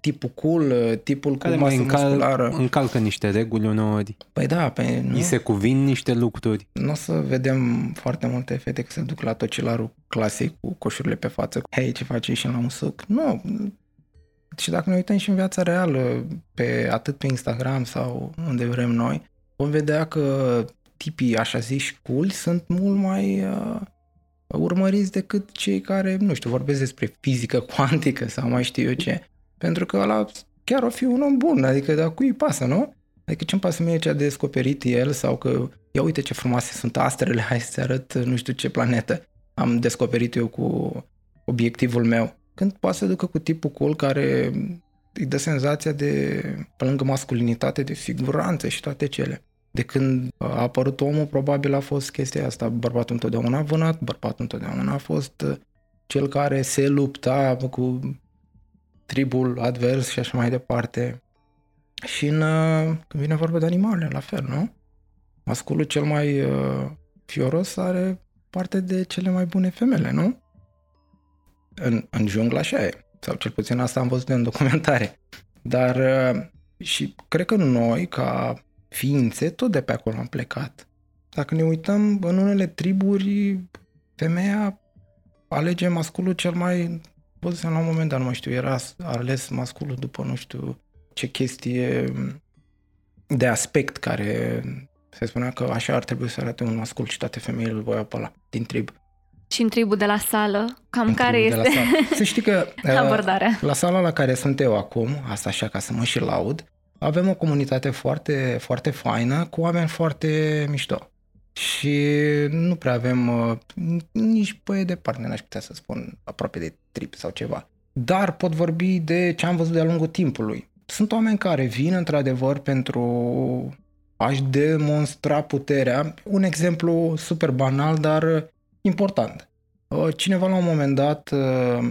tipul cool, tipul cu masă musculară. Încalcă niște reguli uneori. Păi da, nu? Îi se cuvin niște lucruri. Nu o să vedem foarte multe fete că se duc la tocilarul clasic cu coșurile pe față. Hei, ce faci și la un suc? Nu. Și dacă ne uităm și în viața reală, atât pe Instagram sau unde vrem noi, vom vedea că tipii așa ziși cool sunt mult mai urmăriți decât cei care, nu știu, vorbesc despre fizică cuantică sau mai știu eu ce, pentru că ăla chiar o fi un om bun, adică dar cui îi pasă, nu? Adică ce-mi pasă mie ce a descoperit el sau că, ia uite ce frumoase sunt astrele, hai să arăt nu știu ce planetă am descoperit eu cu obiectivul meu. Când poate să ducă cu tipul cool care îi dă senzația de, pe lângă masculinitate, de siguranță și toate cele. De când a apărut omul, probabil a fost chestia asta. Bărbatul întotdeauna a vânat, bărbatul întotdeauna a fost cel care se lupta cu tribul advers și așa mai departe. Și când vine vorba de animale, la fel, nu? Masculul cel mai fioros are parte de cele mai bune femele, nu? În junglă așa e. Sau cel puțin asta am văzut în documentare. Dar și cred că noi, ca ființe, tot de pe acolo am plecat. Dacă ne uităm în unele triburi, femeia alege masculul cel mai... Pot să la un moment, dar nu știu, era ales masculul după nu știu ce chestie de aspect care se spunea că așa ar trebui să arate un mascul și toate femeile îl voiau pe ăla din trib. Și în tribul de la sală, cam în care este? Să știi că la sala la care sunt eu acum, asta așa ca să mă și laud, avem o comunitate foarte, foarte faină, cu oameni foarte mișto. Și nu prea avem nici pe departe, n-aș putea să spun aproape de trip sau ceva. Dar pot vorbi de ce am văzut de-a lungul timpului. Sunt oameni care vin într-adevăr pentru a-și demonstra puterea. Un exemplu super banal, dar important. Cineva la un moment dat,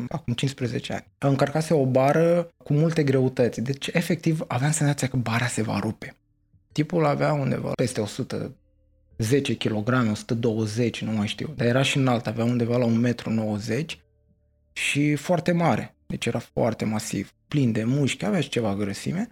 acum 15 ani, încărcase o bară cu multe greutăți. Deci efectiv aveam senzația că bara se va rupe. Tipul avea undeva peste 110 kg, 120, nu mai știu, dar era și înalt, avea undeva la 1,90 m și foarte mare, deci era foarte masiv, plin de mușchi, avea și ceva grăsime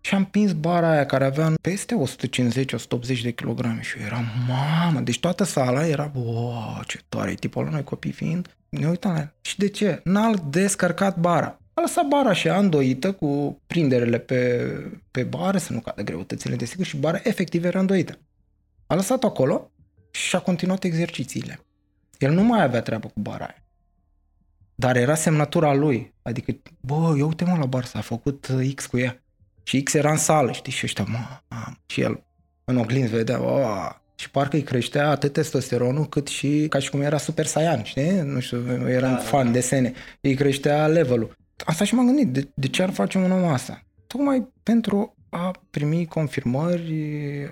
și am împins bara aia care avea peste 150-180 de kg și eu eram, mamă, deci toată sala era, wow, ce tare, tipul ăla, noi copii fiind, ne uitam la el. Și de ce? N-a descărcat bara. A lăsat bara și a îndoită cu prinderele pe bară, să nu cadă greutățile, desigur, și bara efectiv era îndoită. A lăsat-o acolo și a continuat exercițiile. El nu mai avea treabă cu bara aia. Dar era semnatura lui. Adică, bă, eu uite-mă la bar, s-a făcut X cu ea. Și X era în sală, știi? Și ăștia, și el în oglinzi vedea, și parcă îi creștea atât testosteronul, cât și, ca și cum era super saiyan, știi? Nu știu, eram fan desene. Îi creștea levelul. Asta și m-am gândit, de ce ar face un om asta? Tocmai pentru a primi confirmări,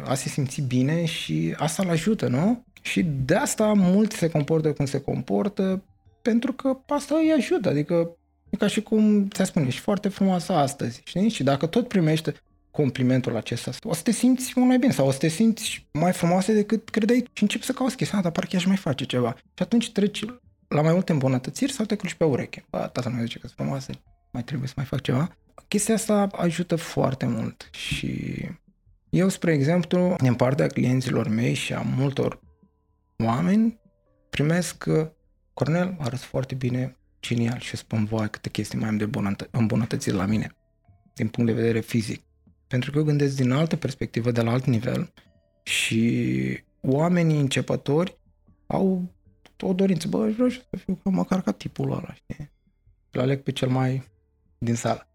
a se simți bine și asta îl ajută, nu? Și de asta mulți se comportă cum se comportă, pentru că asta îi ajută, adică e ca și cum, ți-a spune, ești foarte frumoasă astăzi, știi? Și dacă tot primești complimentul acesta, o să te simți mult mai bine sau o să te simți mai frumoasă decât credeai și începi să cauți chestia, dar parcă aș mai face ceva. Și atunci treci la mai multe îmbunătățiri sau te culci pe ureche. Tata mă zice că sunt frumoasă, mai trebuie să mai fac ceva. Chestia asta ajută foarte mult și eu, spre exemplu, din partea clienților mei și a multor oameni, primesc că Cornel arăți foarte bine, genial, și spun, voi, câte chestii mai am de îmbunătățit la mine, din punct de vedere fizic. Pentru că eu gândesc din altă perspectivă, de la alt nivel și oamenii începători au o dorință, bă, vreau să fiu măcar ca tipul ăla, știi? Îl aleg pe cel mai din sală.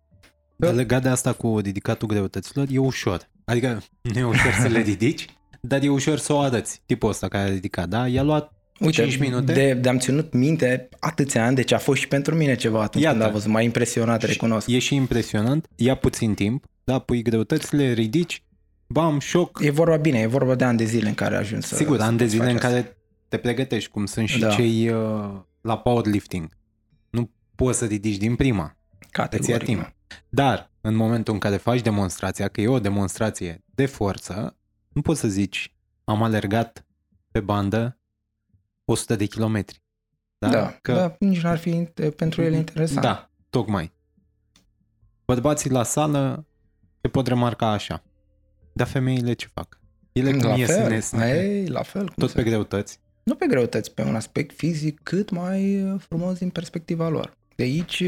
Dar legat de asta cu ridicatul greutăților, e ușor. Adică nu e ușor să le ridici, dar e ușor să o arăți. Tipul ăsta care a ridicat, da? I-a luat 5 minute. De-am ținut minte atâția ani, deci a fost și pentru mine ceva atunci. Iată, când a văzut. M-a impresionat, recunosc. E și impresionant, ia puțin timp, da? Pui greutățile, ridici, bam, șoc. E vorba bine, e vorba de ani de zile în care ajungi să... Sigur, ani de zile în care te pregătești, cum sunt și cei la powerlifting. Nu poți să ridici din prima. Categoric. Dar în momentul în care faci demonstrația, că e o demonstrație de forță, nu poți să zici, am alergat pe bandă 100 de kilometri. Da, că... da, nici n-ar fi pentru el interesant. Da, tocmai. Bărbații la sală te pot remarca așa. Dar femeile ce fac? Ele cum ies în esne? La fel. Cum tot pe greutăți? Nu pe greutăți, pe un aspect fizic cât mai frumos din perspectiva lor. De aici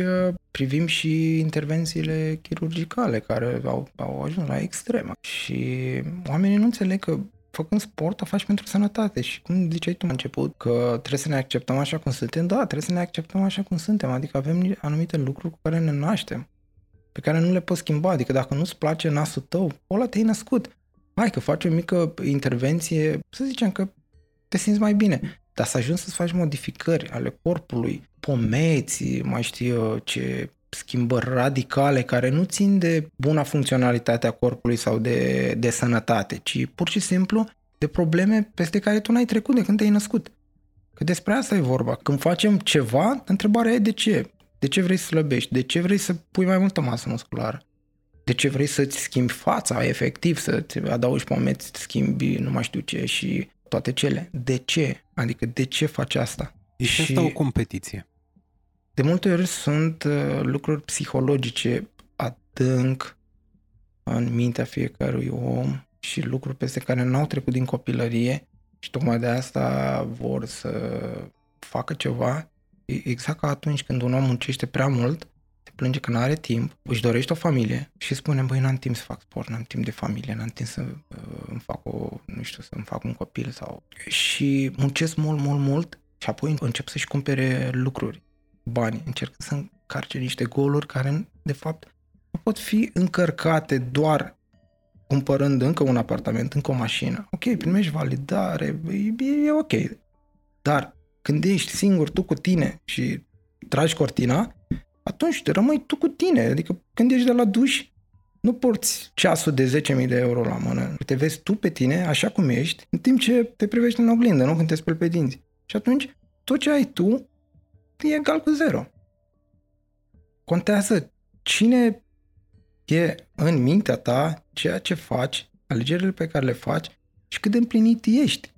privim și intervențiile chirurgicale care au ajuns la extremă și oamenii nu înțeleg că făcând sport o faci pentru sănătate și cum ziceai tu la început că trebuie să ne acceptăm așa cum suntem, da, trebuie să ne acceptăm așa cum suntem, adică avem anumite lucruri cu care ne naștem, pe care nu le poți schimba, adică dacă nu-ți place nasul tău, ăla te-ai născut, hai că faci o mică intervenție, să zicem că te simți mai bine. Dar să ajungi să-ți faci modificări ale corpului, pomeți, mai știu eu ce schimbări radicale care nu țin de buna funcționalitate a corpului sau de sănătate, ci pur și simplu de probleme peste care tu n-ai trecut de când te-ai născut. Că despre asta e vorba. Când facem ceva, întrebarea e de ce? De ce vrei să slăbești? De ce vrei să pui mai multă masă musculară? De ce vrei să-ți schimbi fața, efectiv, să-ți adaugi pomeți, să-ți schimbi nu mai știu ce și toate cele. De ce? Adică de ce faci asta? Este și asta o competiție. De multe ori sunt lucruri psihologice adânc în mintea fiecărui om și lucruri peste care n-au trecut din copilărie și tocmai de asta vor să facă ceva. Exact ca atunci când un om muncește prea mult, se plânge că n-are timp, își dorește o familie și spune, băi, n-am timp să fac sport, n-am timp de familie, n-am timp să îmi fac un copil sau... Și muncesc mult și apoi încep să-și cumpere lucruri, bani, încerc să încarce niște goluri care, de fapt, pot fi încărcate doar cumpărând încă un apartament, încă o mașină. Ok, primești validare, e ok. Dar când ești singur tu cu tine și tragi cortina, atunci rămâi tu cu tine. Adică când ești de la duș, nu porți ceasul de 10.000 de euro la mână. Te vezi tu pe tine așa cum ești, în timp ce te privești în oglindă, nu? Când te speli pe dinți. Și atunci tot ce ai tu e egal cu zero. Contează cine e în mintea ta, ceea ce faci, alegerile pe care le faci și cât de împlinit ești.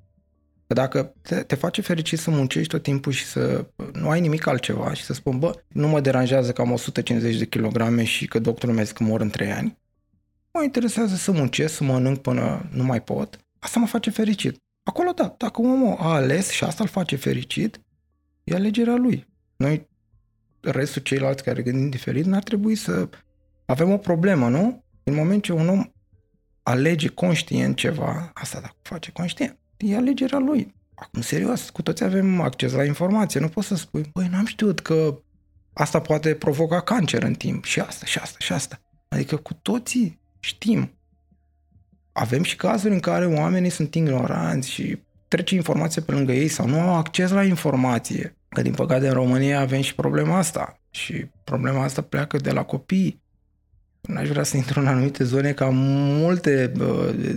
Că dacă te face fericit să muncești tot timpul și să nu ai nimic altceva și să spun, bă, nu mă deranjează că am 150 de kilograme și că doctorul mi-a zis că mor în 3 ani, mă interesează să muncesc, să mănânc până nu mai pot, asta mă face fericit. Acolo da, dacă omul a ales și asta îl face fericit, e alegerea lui. Noi, restul ceilalți care gândim diferit, n-ar trebui să avem o problemă, nu? În moment ce un om alege conștient ceva, asta dacă face conștient, e alegerea lui. Acum, serios, cu toți avem acces la informație, nu poți să spui, băi, n-am știut că asta poate provoca cancer în timp, și asta, și asta, și asta. Adică cu toții știm. Avem și cazuri în care oamenii sunt ignoranți și trece informație pe lângă ei sau nu au acces la informație. Că, din păcate, în România avem și problema asta. Și problema asta pleacă de la copii. N-aș vrea să intru în anumite zone, că am multe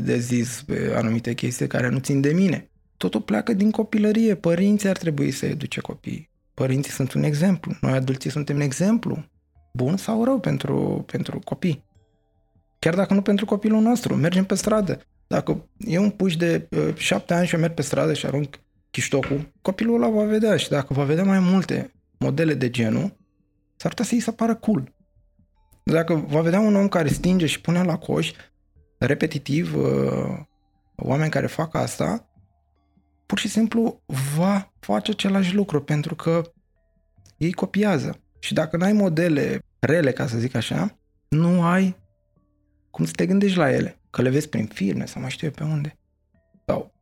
de zis pe anumite chestii care nu țin de mine. Totul pleacă din copilărie. Părinții ar trebui să educe copiii. Părinții sunt un exemplu. Noi, adulții, suntem un exemplu. Bun sau rău pentru copii. Chiar dacă nu pentru copilul nostru. Mergem pe stradă. Dacă e un puș de 7 ani și eu merg pe stradă și arunc chiștocul, copilul ăla va vedea și dacă va vedea mai multe modele de genul, s-ar putea să-i se pară cool. Dacă va vedea un om care stinge și pune la coș, repetitiv, oameni care fac asta, pur și simplu va face același lucru, pentru că ei copiază. Și dacă n-ai modele rele, ca să zic așa, nu ai cum să te gândești la ele, că le vezi prin filme sau mai știu eu pe unde, sau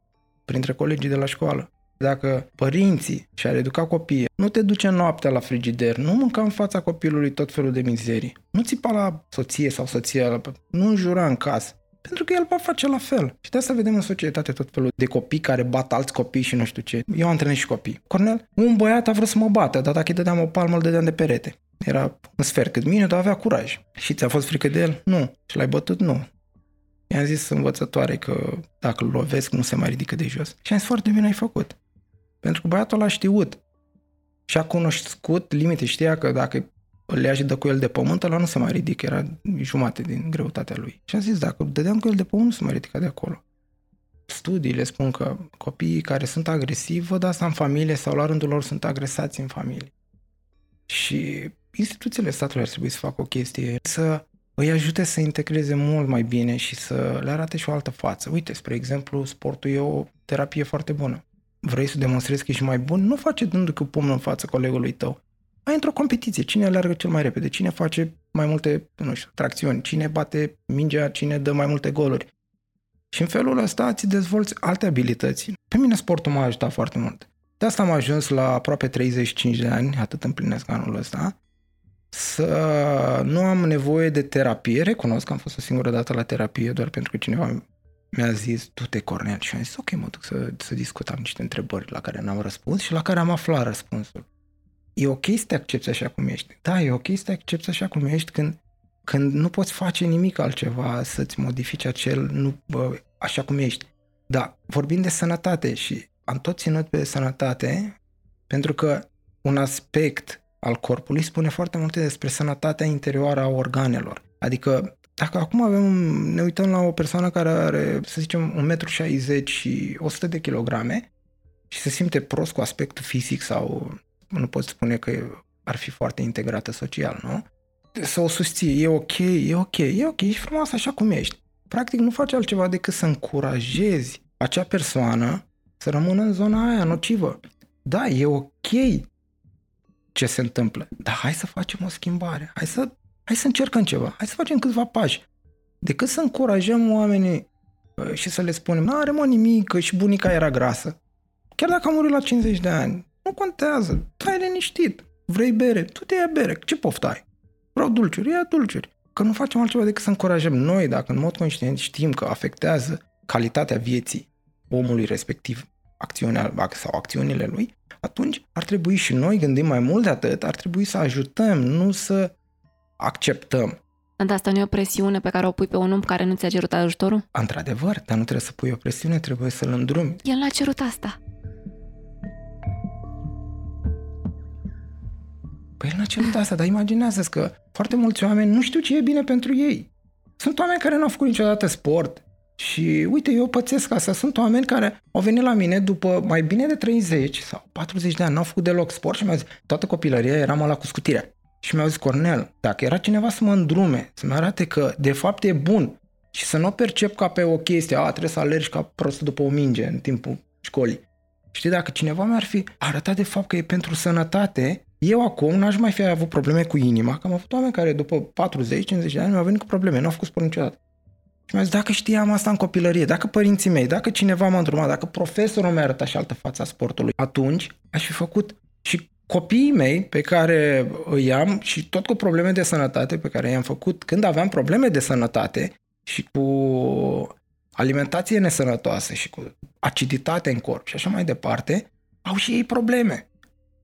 printre colegii de la școală. Dacă părinții și-ar educa copiii, nu te duce noaptea la frigider, nu mânca în fața copilului tot felul de mizerii, nu țipa la soție sau soția, nu înjura în casă, pentru că el va face la fel. Și de asta vedem în societate tot felul de copii care bat alți copii și nu știu ce. Eu antrenez și copii. Cornel, un băiat a vrut să mă bată, dar dacă îi dădeam o palmă, îl dădeam de perete. Era un sfert cât mine, dar avea curaj. Și ți-a fost frică de el? Nu. Și l-ai bătut? Nu. I-am zis învățătoare că dacă îl lovesc nu se mai ridică de jos. Și am zis, foarte bine ai făcut. Pentru că băiatul l-a știut și a cunoscut limite, știa că dacă îl ia și dă cu el de pământ, ăla nu se mai ridică, era jumate din greutatea lui. Și am zis, dacă îl dădeam cu el de pământ, nu se mai ridica de acolo. Studiile spun că copiii care sunt agresivi văd asta în familie sau la rândul lor sunt agresați în familie. Și instituțiile statului ar trebui să facă o chestie, să îi ajute să integreze mult mai bine și să le arate și o altă față. Uite, spre exemplu, sportul e o terapie foarte bună. Vrei să demonstrezi că ești mai bun? Nu face dându-i cu pumnul în față colegului tău. Ai într-o competiție. Cine alergă cel mai repede? Cine face mai multe, tracțiuni? Cine bate mingea? Cine dă mai multe goluri? Și în felul ăsta îți dezvolți alte abilități. Pe mine sportul m-a ajutat foarte mult. De asta am ajuns la aproape 35 de ani, atât împlinesc anul ăsta, să nu am nevoie de terapie. Recunosc că am fost o singură dată la terapie doar pentru că cineva mi-a zis, du-te, Cornel, și am zis, ok, mă duc să discutăm niște întrebări la care n-am răspuns și la care am aflat răspunsul. E ok să te accepți așa cum ești. Da, e ok să te accepți așa cum ești când nu poți face nimic altceva să-ți modifici așa cum ești. Da, vorbim de sănătate și am tot ținut pe sănătate pentru că un aspect al corpului spune foarte multe despre sănătatea interioară a organelor. Adică Dacă acum ne uităm la o persoană care are, să zicem, 1,60 m și 100 de kilograme și se simte prost cu aspectul fizic sau nu poți spune că ar fi foarte integrată social, nu? Să o susții, e ok, ești frumoasă așa cum ești. Practic nu faci altceva decât să încurajezi acea persoană să rămână în zona aia nocivă. Da, e ok ce se întâmplă, dar hai să facem o schimbare, hai să încercăm ceva, hai să facem câțiva pași. Decât să încurajăm oamenii și să le spunem, n-are mă nimic, că și bunica era grasă. Chiar dacă a murit la 50 de ani, nu contează, stai liniștit, vrei bere, tu te ia bere, ce poftă ai? Vreau dulciuri, ia dulciuri. Că nu facem altceva decât să încurajăm noi, dacă în mod conștient știm că afectează calitatea vieții omului respectiv, acțiunea sau acțiunile lui, atunci ar trebui și noi, gândim mai mult de atât, ar trebui să ajutăm, nu să acceptăm. Dar asta nu e o presiune pe care o pui pe un om care nu ți-a cerut ajutorul? Într-adevăr, dar nu trebuie să pui o presiune, trebuie să-l îndrumi. El n-a cerut asta. Păi el n-a cerut asta, dar imaginează-ți că foarte mulți oameni nu știu ce e bine pentru ei. Sunt oameni care n-au făcut niciodată sport și uite, eu pățesc asta. Sunt oameni care au venit la mine după mai bine de 30 sau 40 de ani, n-au făcut deloc sport și mi-au zis, toată copilăria eram ăla cu scutirea. Și mi-au zis, Cornel, dacă era cineva să mă îndrume, să-mi arate că de fapt e bun și să nu o percep ca pe o chestie, trebuie să alergi ca prost după o minge în timpul școlii. Știi, dacă cineva mi-ar fi arătat de fapt că e pentru sănătate, eu acum n-aș mai fi avut probleme cu inima, că am avut oameni care după 40-50 de ani mi-au venit cu probleme, n-au făcut sport niciodată. Și mi-au zis, dacă știam asta în copilărie, dacă părinții mei, dacă cineva m-a îndrumat, dacă profesorul mi-a arătat și altă fața sportului, atunci aș fi făcut și copiii mei pe care îi am și tot cu probleme de sănătate pe care i-am făcut când aveam probleme de sănătate și cu alimentație nesănătoasă și cu aciditate în corp și așa mai departe, au și ei probleme.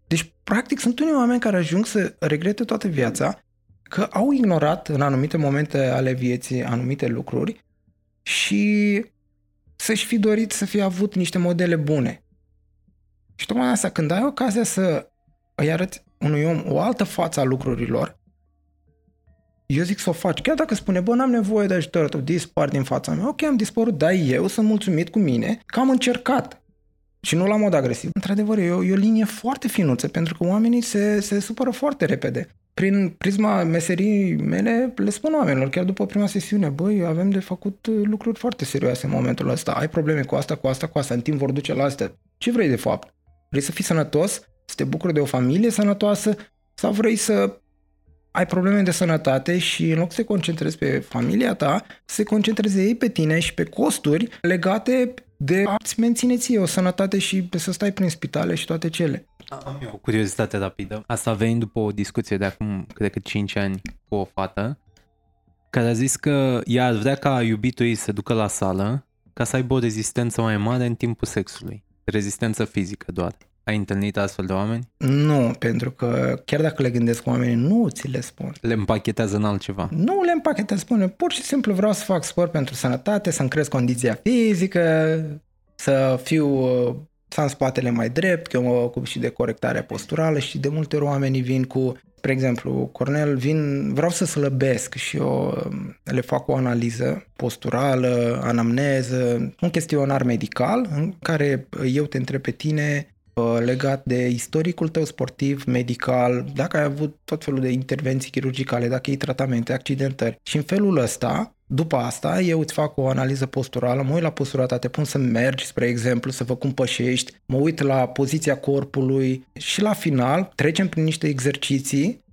Deci, practic, sunt unii oameni care ajung să regrete toată viața că au ignorat în anumite momente ale vieții anumite lucruri și să-și fi dorit să fie avut niște modele bune. Și tocmai asta, când ai ocazia să îi arăți unui om o altă față a lucrurilor, eu zic să o faci. Chiar dacă spune, bă, n-am nevoie de ajutor, tu dispar din fața mea. Ok, am dispărut, dar eu sunt mulțumit cu mine că am încercat. Și nu la mod agresiv. Într-adevăr, e o linie foarte finuță, pentru că oamenii se supără foarte repede. Prin prisma meserii mele, le spun oamenilor, chiar după prima sesiune, băi, avem de făcut lucruri foarte serioase în momentul ăsta. Ai probleme cu asta, cu asta, cu asta, în timp vor duce la astea. Ce vrei de fapt? Vrei să fii sănătos? Să te bucuri de o familie sănătoasă? Sau vrei să ai probleme de sănătate și în loc să te concentrezi pe familia ta, să se concentreze ei pe tine și pe costuri legate de a-ți menține ție o sănătate și să stai prin spitale și toate cele. Am eu o curiozitate rapidă. Asta venind după o discuție de acum, cred că 5 ani, cu o fată care a zis că ea ar vrea ca iubitul ei să se ducă la sală ca să aibă o rezistență mai mare în timpul sexului. Rezistență fizică doar. Ai întâlnit astfel de oameni? Nu, pentru că chiar dacă le gândesc oamenii, nu ți le spun. Le împachetează în altceva. Nu le împachetează, spune, pur și simplu vreau să fac sport pentru sănătate, să-mi cresc condiția fizică, să am spatele mai drept, că eu mă ocup și de corectarea posturală și de multe ori oamenii vin cu, spre exemplu, Cornel, vreau să slăbesc și eu le fac o analiză posturală, anamneză, un chestionar medical în care eu te întreb pe tine legat de istoricul tău sportiv, medical, dacă ai avut tot felul de intervenții chirurgicale, dacă iei tratamente, accidentări. Și în felul ăsta, după asta, eu îți fac o analiză posturală, mă uit la postura ta, te pun să mergi, spre exemplu, să văd cum pășești, mă uit la poziția corpului și la final trecem prin niște exerciții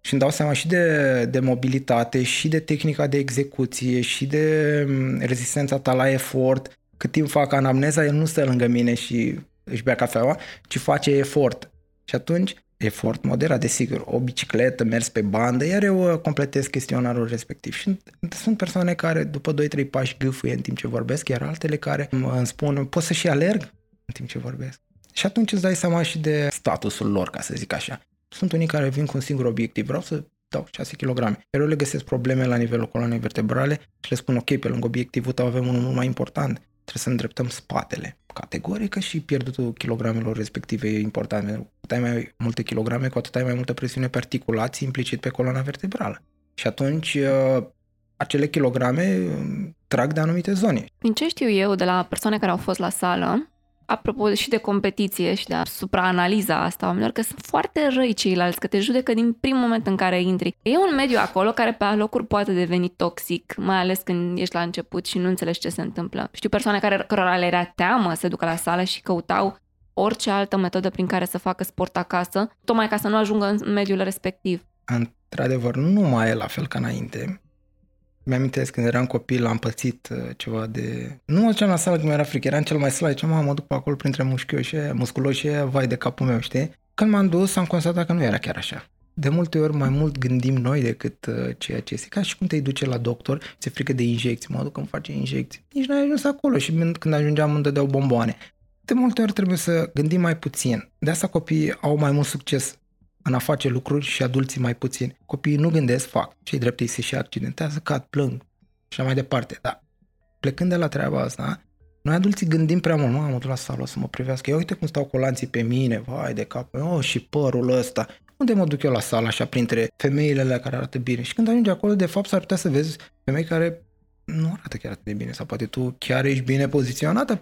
și îmi dau seama și de mobilitate, și de tehnica de execuție, și de rezistența ta la efort. Cât timp fac anamneza, el nu stă lângă mine și își bea cafeaua, ci face efort. Și atunci, efort moderat, desigur, o bicicletă, mers pe bandă, iar eu completez chestionarul respectiv. Și sunt persoane care după 2-3 pași gâfâie în timp ce vorbesc, iar altele care îmi spun, pot să și alerg în timp ce vorbesc. Și atunci îți dai seama și de statusul lor, ca să zic așa. Sunt unii care vin cu un singur obiectiv, vreau să dau 6 kg. Iar eu le găsesc probleme la nivelul coloanei vertebrale și le spun, ok, pe lângă obiectivul tău avem unul mult mai important. Trebuie să îndreptăm spatele, categorică, și pierdutul kilogramelor respective e important. Cu atât ai mai multe kilograme, cu atât ai mai multă presiune pe articulații, implicit pe coloana vertebrală. Și atunci acele kilograme trag de anumite zone. Din ce știu eu de la persoane care au fost la sală, apropo și de competiție și de supraanaliza asta oamenilor, că sunt foarte răi ceilalți, că te judecă din primul moment în care intri. E un mediu acolo care pe alocuri poate deveni toxic, mai ales când ești la început și nu înțelegi ce se întâmplă. Știu persoane cărora le era teamă să ducă la sală și căutau orice altă metodă prin care să facă sport acasă, tocmai ca să nu ajungă în mediul respectiv. Într-adevăr, nu mai e la fel ca înainte. Mi-amintesc când eram copil, am pățit ceva de... Nu mă duceam la sală că mi-era frică, eram cel mai slab, ziceam, mă duc pe acolo printre mușchioși aia, musculoși aia, vai de capul meu, știi? Când m-am dus, am constatat că nu era chiar așa. De multe ori mai mult gândim noi decât ceea ce este. Ca și cum te-i duce la doctor, ți-e frică de injecții, mă duc îmi face injecții. Nici n-ai ajuns acolo și când ajungeam îmi dădeau bomboane. De multe ori trebuie să gândim mai puțin. De asta copiii au mai mult succes în a face lucruri și adulții mai puțin. Copiii nu gândesc, fac. Cei drept ei se și accidentează, cad, plâng și mai departe. Dar plecând de la treaba asta, noi adulții gândim prea mult. Mă duc la sală să mă privească. Ia uite cum stau colanții pe mine, vai de cap, oh, și părul ăsta. Unde mă duc eu la sală așa printre femeile alea care arată bine? Și când ajungi acolo, de fapt, s-ar putea să vezi femei care nu arată chiar atât de bine. Sau poate tu chiar ești bine poziționată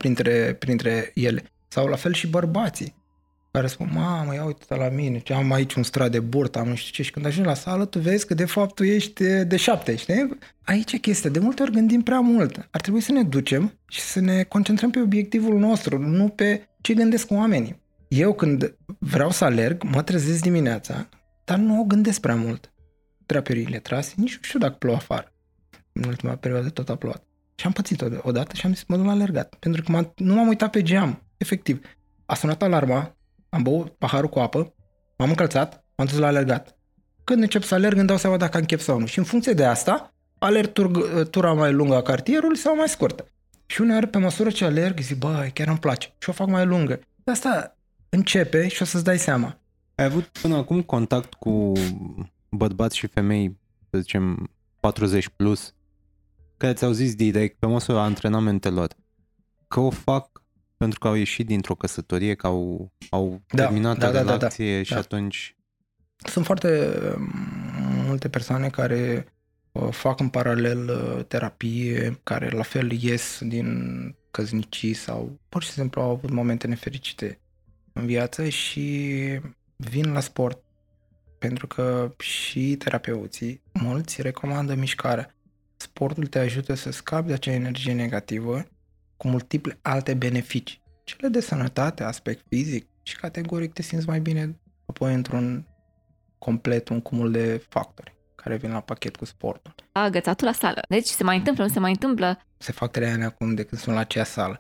printre ele. Sau la fel și bărbații care spun, mamă, ia uite-te la mine, am aici un strat de burtă, am nu știu ce, și când ajungi la sală, tu vezi că de fapt tu ești de 7, știi? Aici e chestia, de multe ori gândim prea mult. Ar trebui să ne ducem și să ne concentrăm pe obiectivul nostru, nu pe ce gândesc oamenii. Eu când vreau să alerg, mă trezesc dimineața, dar nu o gândesc prea mult. Draperiile trase, nici nu știu dacă plouă afară. În ultima perioadă tot a plouat. Și am pățit odată și am zis, mă duc la alergat, pentru că nu m-am uitat pe geam, efectiv. A sunat alarma, am băut paharul cu apă, m-am încălțat, m-am dus la alergat. Când încep să alerg, îmi dau seama dacă închep sau nu. Și în funcție de asta, alerg tura mai lungă a cartierului sau mai scurtă. Și uneori, pe măsură ce alerg, zic, băi, chiar îmi place. Și o fac mai lungă. De asta începe și o să-ți dai seama. Ai avut până acum contact cu bărbați și femei, să zicem, 40 plus, care ți-au zis direct, pe măsura antrenamentelor, că o fac pentru că au ieșit dintr-o căsătorie, că au terminat o relație și atunci... Sunt foarte multe persoane care fac în paralel terapie, care la fel ies din căsnicii sau pur și simplu au avut momente nefericite în viață și vin la sport. Pentru că și terapeuții, mulți recomandă mișcarea. Sportul te ajută să scapi de acea energie negativă cu multiple alte beneficii. Cele de sănătate, aspect fizic și categoric te simți mai bine apoi într-un complet, un cumul de factori care vin la pachet cu sportul. A agățatul la sală. Deci se mai întâmplă, nu se mai întâmplă? Se fac 3 ani acum de când sunt la acea sală.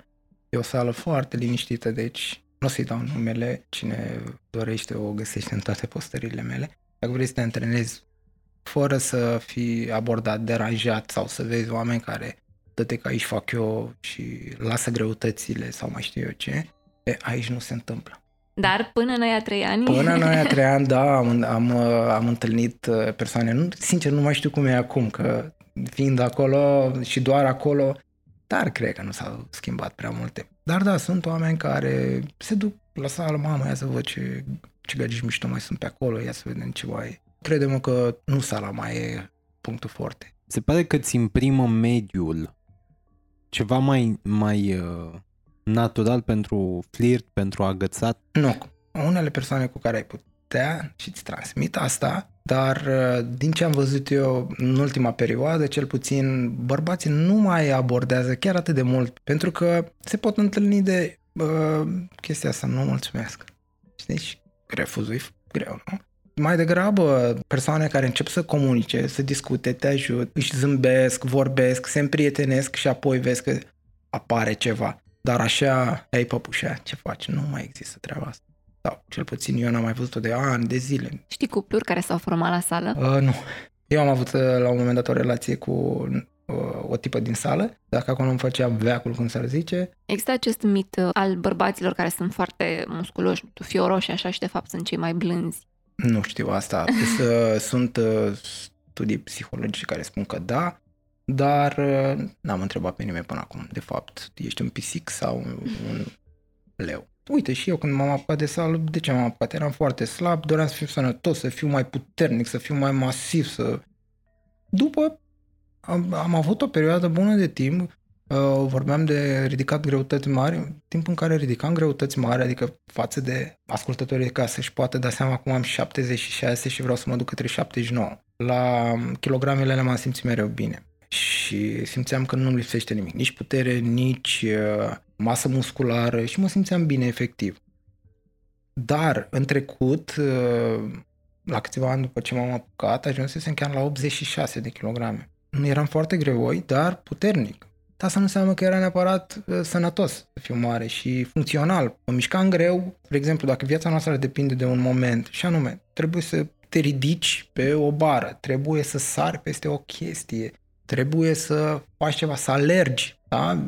E o sală foarte liniștită, deci nu o să-i dau numele. Cine dorește o găsește în toate postările mele. Dacă vrei să te antrenezi fără să fii abordat, deranjat sau să vezi oameni care... dă-te că aici fac eu și lasă greutățile sau mai știu eu ce, aici nu se întâmplă. Dar până în aia 3 ani? Până în aia 3 ani, da, am întâlnit persoane, sincer nu mai știu cum e acum, că fiind acolo și doar acolo, dar cred că nu s-au schimbat prea multe. Dar da, sunt oameni care se duc la sală, mamă, ia să văd ce gagici mișto mai sunt pe acolo, ia să vedem ce mai e. Crede-mă că nu sala mai e punctul forte. Se pare că îți imprimă mediul ceva mai natural pentru flirt, pentru agățat? Nu. Unele persoane cu care ai putea și îți transmit asta, dar din ce am văzut eu în ultima perioadă, cel puțin bărbații nu mai abordează chiar atât de mult, pentru că se pot întâlni de chestia asta, nu mulțumesc. Știi? Refuzul greu, nu? Mai degrabă persoane care încep să comunice, să discute, te ajut, își zâmbesc, vorbesc, se împrietenesc și apoi vezi că apare ceva. Dar așa, ei păpușea, ce faci? Nu mai există treaba asta. Sau cel puțin eu n-am mai văzut-o de ani, de zile. Știi cupluri care s-au format la sală? Nu. Eu am avut la un moment dat o relație cu o tipă din sală, dacă acolo îmi făcea veacul, cum s-ar zice. Există acest mit al bărbaților care sunt foarte musculoși, fioroși așa și de fapt sunt cei mai blânzi. Nu știu asta. Sunt studii psihologice care spun că da, dar n-am întrebat pe nimeni până acum. De fapt, ești un pisic sau un leu? Uite, și eu când m-am apucat de sală, de ce m-am apucat? Eram foarte slab, doream să fiu sănătos, să fiu mai puternic, să fiu mai masiv. După Am avut o perioadă bună de timp, vorbeam de ridicat greutăți mari, timp în care ridicam greutăți mari, adică față de ascultătorii ca să-și poată da seama, acum am 76 și vreau să mă duc către 79. La kilogramele alea m-am simțit mereu bine și simțeam că nu-mi lipsește nimic, nici putere, nici masă musculară și mă simțeam bine efectiv. Dar în trecut, la câțiva ani după ce m-am apucat, ajunsesem chiar la 86 de kilograme. Eram foarte greoi, dar puternic. Dar asta nu înseamnă că era neapărat sănătos să fiu mare și funcțional. Mă mișcam greu, de exemplu, dacă viața noastră depinde de un moment, și anume, trebuie să te ridici pe o bară, trebuie să sari peste o chestie, trebuie să faci ceva, să alergi, da?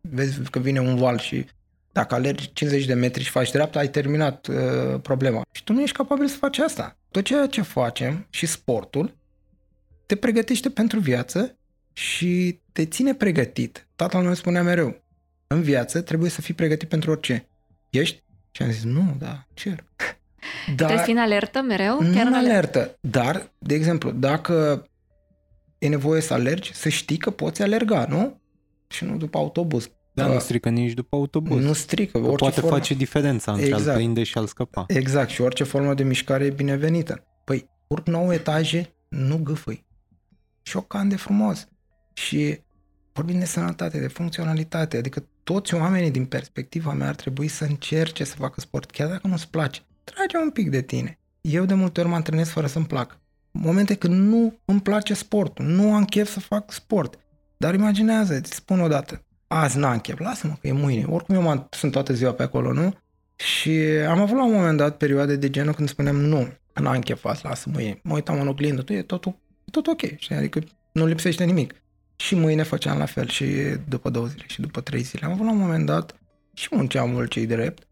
Vezi că vine un val și dacă alergi 50 de metri și faci dreapta, ai terminat problema. Și tu nu ești capabil să faci asta. Tot ceea ce facem și sportul te pregătește pentru viață și te ține pregătit. Tatăl meu spunea mereu, în viață trebuie să fii pregătit pentru orice. Ești? Și am zis, nu, da, cer. Dar trebuie să fii în alertă mereu? Nu chiar în alertă, dar, de exemplu, dacă e nevoie să alergi, să știi că poți alerga, nu? Și nu după autobuz. Da, nu strică nici după autobuz. Nu strică. Orice poate formă face diferența între exact. Al prinde și al scăpa. Exact, și orice formă de mișcare e binevenită. Păi, urc 9 etaje, nu gâfâi. Șocant de frumos. Și vorbim de sănătate, de funcționalitate, adică toți oamenii din perspectiva mea ar trebui să încerce să facă sport, chiar dacă nu-ți place. Trage un pic de tine. Eu de multe ori mă antrenez fără să-mi plac. Momente când nu îmi place sportul, nu am chef să fac sport. Dar imaginează, îți spun odată, azi n-am chef, lasă-mă că e mâine. Oricum eu sunt toată ziua pe acolo, nu? Și am avut la un moment dat perioade de genul când spuneam nu, n-am chef azi, lasă-mă mâine. Mă uitam în oglindă, e tot ok, știi? Adică nu lipsește nimic. Și mâine făceam la fel și după 2 zile și după 3 zile. Am avut la un moment dat și munceam mult, ce-i drept.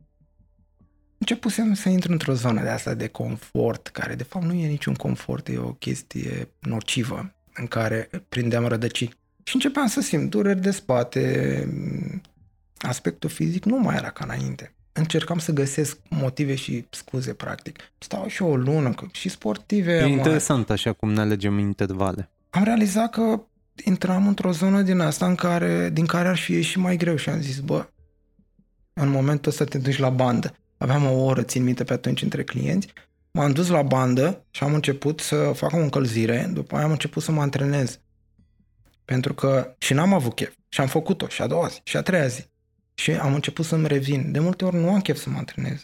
Începusem să intru într-o zonă de asta de confort, care de fapt nu e niciun confort, e o chestie nocivă în care prindeam rădăcini. Și începeam să simt dureri de spate, aspectul fizic nu mai era ca înainte. Încercam să găsesc motive și scuze, practic. Stau și o lună, și sportive. E interesant așa cum ne alegem intervale. Am realizat că intram într-o zonă din asta din care ar fi ieșit mai greu și am zis, bă, în momentul ăsta te duci la bandă. Aveam o oră, țin minte pe atunci, între clienți. M-am dus la bandă și am început să fac o încălzire, după aia am început să mă antrenez. Pentru că și n-am avut chef și am făcut-o și a doua zi și a treia zi. Și am început să-mi revin. De multe ori nu am chef să mă antrenez.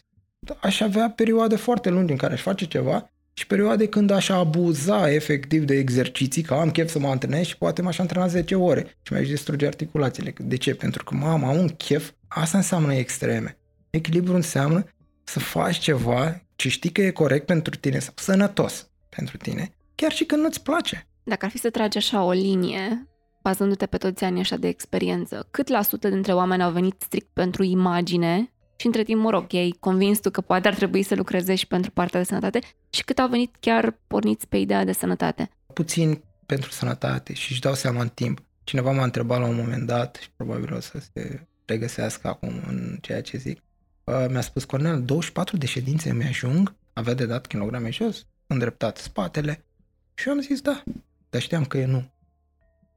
Aș avea perioade foarte lungi în care aș face ceva și perioade când aș abuza efectiv de exerciții, că am chef să mă antrenez și poate m-aș antrena 10 ore și mi-aș distruge articulațiile. De ce? Pentru că mama, un chef, asta înseamnă extreme. Echilibru înseamnă să faci ceva ce știi că e corect pentru tine sau sănătos pentru tine, chiar și când nu-ți place. Dacă ar fi să tragi așa o linie, bazându-te pe toți anii așa de experiență, cât la sută dintre oameni au venit strict pentru imagine și între timp, mă rog, ei convins tu că poate ar trebui să lucreze și pentru partea de sănătate și cât au venit chiar porniți pe ideea de sănătate? Puțin pentru sănătate și își dau seama în timp. Cineva m-a întrebat la un moment dat și probabil o să se regăsească acum în ceea ce zic. Mi-a spus, Cornel, 24 de ședințe îmi ajung, avea de dat kilograme jos, îndreptat spatele și eu am zis da, dar știam că e nu.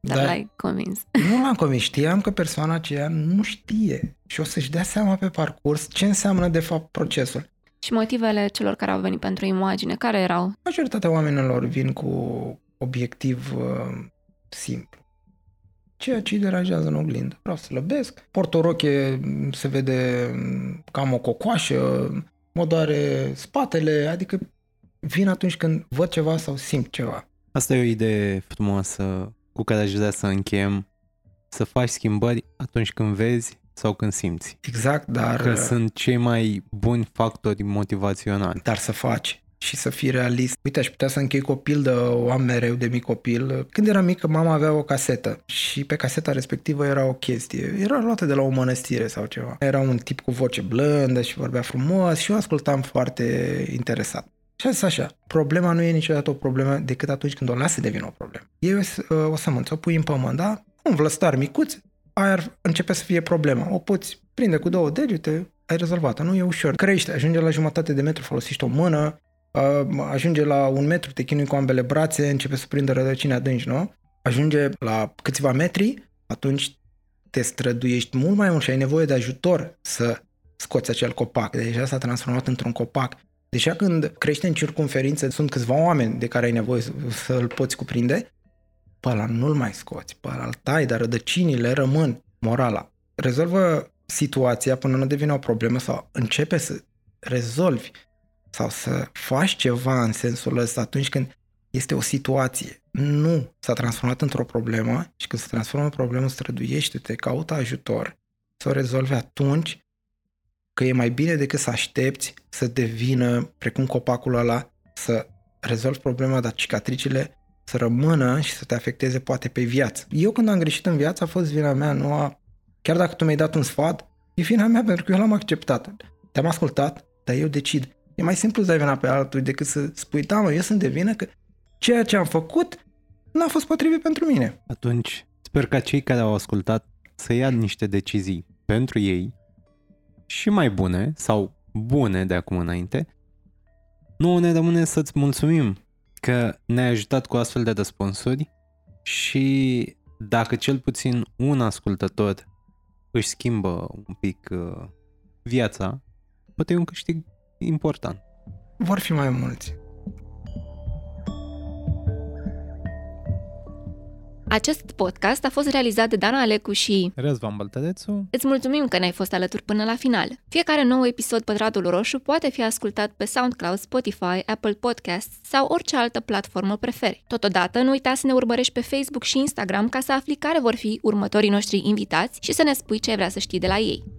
Dar l-ai convins. Nu l-am convins, știam că persoana aceea nu știe și o să-și dea seama pe parcurs ce înseamnă de fapt procesul. Și motivele celor care au venit pentru imagine, care erau? Majoritatea oamenilor vin cu obiectiv simplu. Ceea ce îi deranjează în oglindă. Vreau să slăbesc, port o roche, se vede cam o cocoașă, mă doare spatele, adică vin atunci când văd ceva sau simt ceva. Asta e o idee frumoasă cu care aș vrea să încheiem, să faci schimbări atunci când vezi sau când simți. Exact, dar... Că sunt cei mai buni factori motivaționali. Dar să faci și să fii realist. Uite, aș putea să închei cu o pildă, o am mereu de mic copil. Când eram mică, mama avea o casetă și pe caseta respectivă era o chestie. Era luată de la o mănăstire sau ceva. Era un tip cu voce blândă și vorbea frumos și eu ascultam foarte interesat. Și a zis așa, problema nu e niciodată o problemă decât atunci când o lasă să devină o problemă. Ei o sămânță, o pui în pământ, da? Un vlăstar micuț, aia începe să fie problema. O poți prinde cu 2 degete, ai rezolvat-o, nu e ușor. Crește, ajunge la jumătate de metru, folosești o mână, ajunge la 1 metru, te chinui cu ambele brațe, începe să prindă rădăcini adânci, nu? ajunge la câțiva metri, atunci te străduiești mult mai mult și ai nevoie de ajutor să scoți acel copac. Deja s-a transformat într-un copac. Deja când crește în circumferință, sunt câțiva oameni de care ai nevoie să îl poți cuprinde, pe ăla nu-l mai scoți, pe ăla îl tai, dar rădăcinile rămân. Morala. Rezolvă situația până nu devine o problemă sau începe să rezolvi sau să faci ceva în sensul ăsta atunci când este o situație. Nu s-a transformat într-o problemă și când se transformă în problemă, străduiește-te, caută ajutor să o rezolvi atunci, că e mai bine decât să aștepți să devină precum copacul ăla, să rezolvi problema, dar cicatricile să rămână și să te afecteze poate pe viață. Eu când am greșit în viață a fost vina mea, nu a... Chiar dacă tu mi-ai dat un sfat, e vina mea pentru că eu l-am acceptat. Te-am ascultat, dar eu decid. E mai simplu să dai vina pe altul decât să spui, da mă, eu sunt de vină că ceea ce am făcut n-a fost potrivit pentru mine. Atunci, sper ca cei care au ascultat să ia niște decizii pentru ei și mai bune sau bune de acum înainte. Nu ne rămâne să-ți mulțumim că ne-ai ajutat cu astfel de răspunsuri și dacă cel puțin un ascultător își schimbă un pic viața, poate e un câștig important. Vor fi mai mulți. Acest podcast a fost realizat de Dana Alecu și Răzvan Băltădețu. Îți mulțumim că ne-ai fost alături până la final. Fiecare nou episod Pătratul Roșu poate fi ascultat pe SoundCloud, Spotify, Apple Podcasts sau orice altă platformă preferi. Totodată, nu uita să ne urmărești pe Facebook și Instagram ca să afli care vor fi următorii noștri invitați și să ne spui ce vrea să știi de la ei.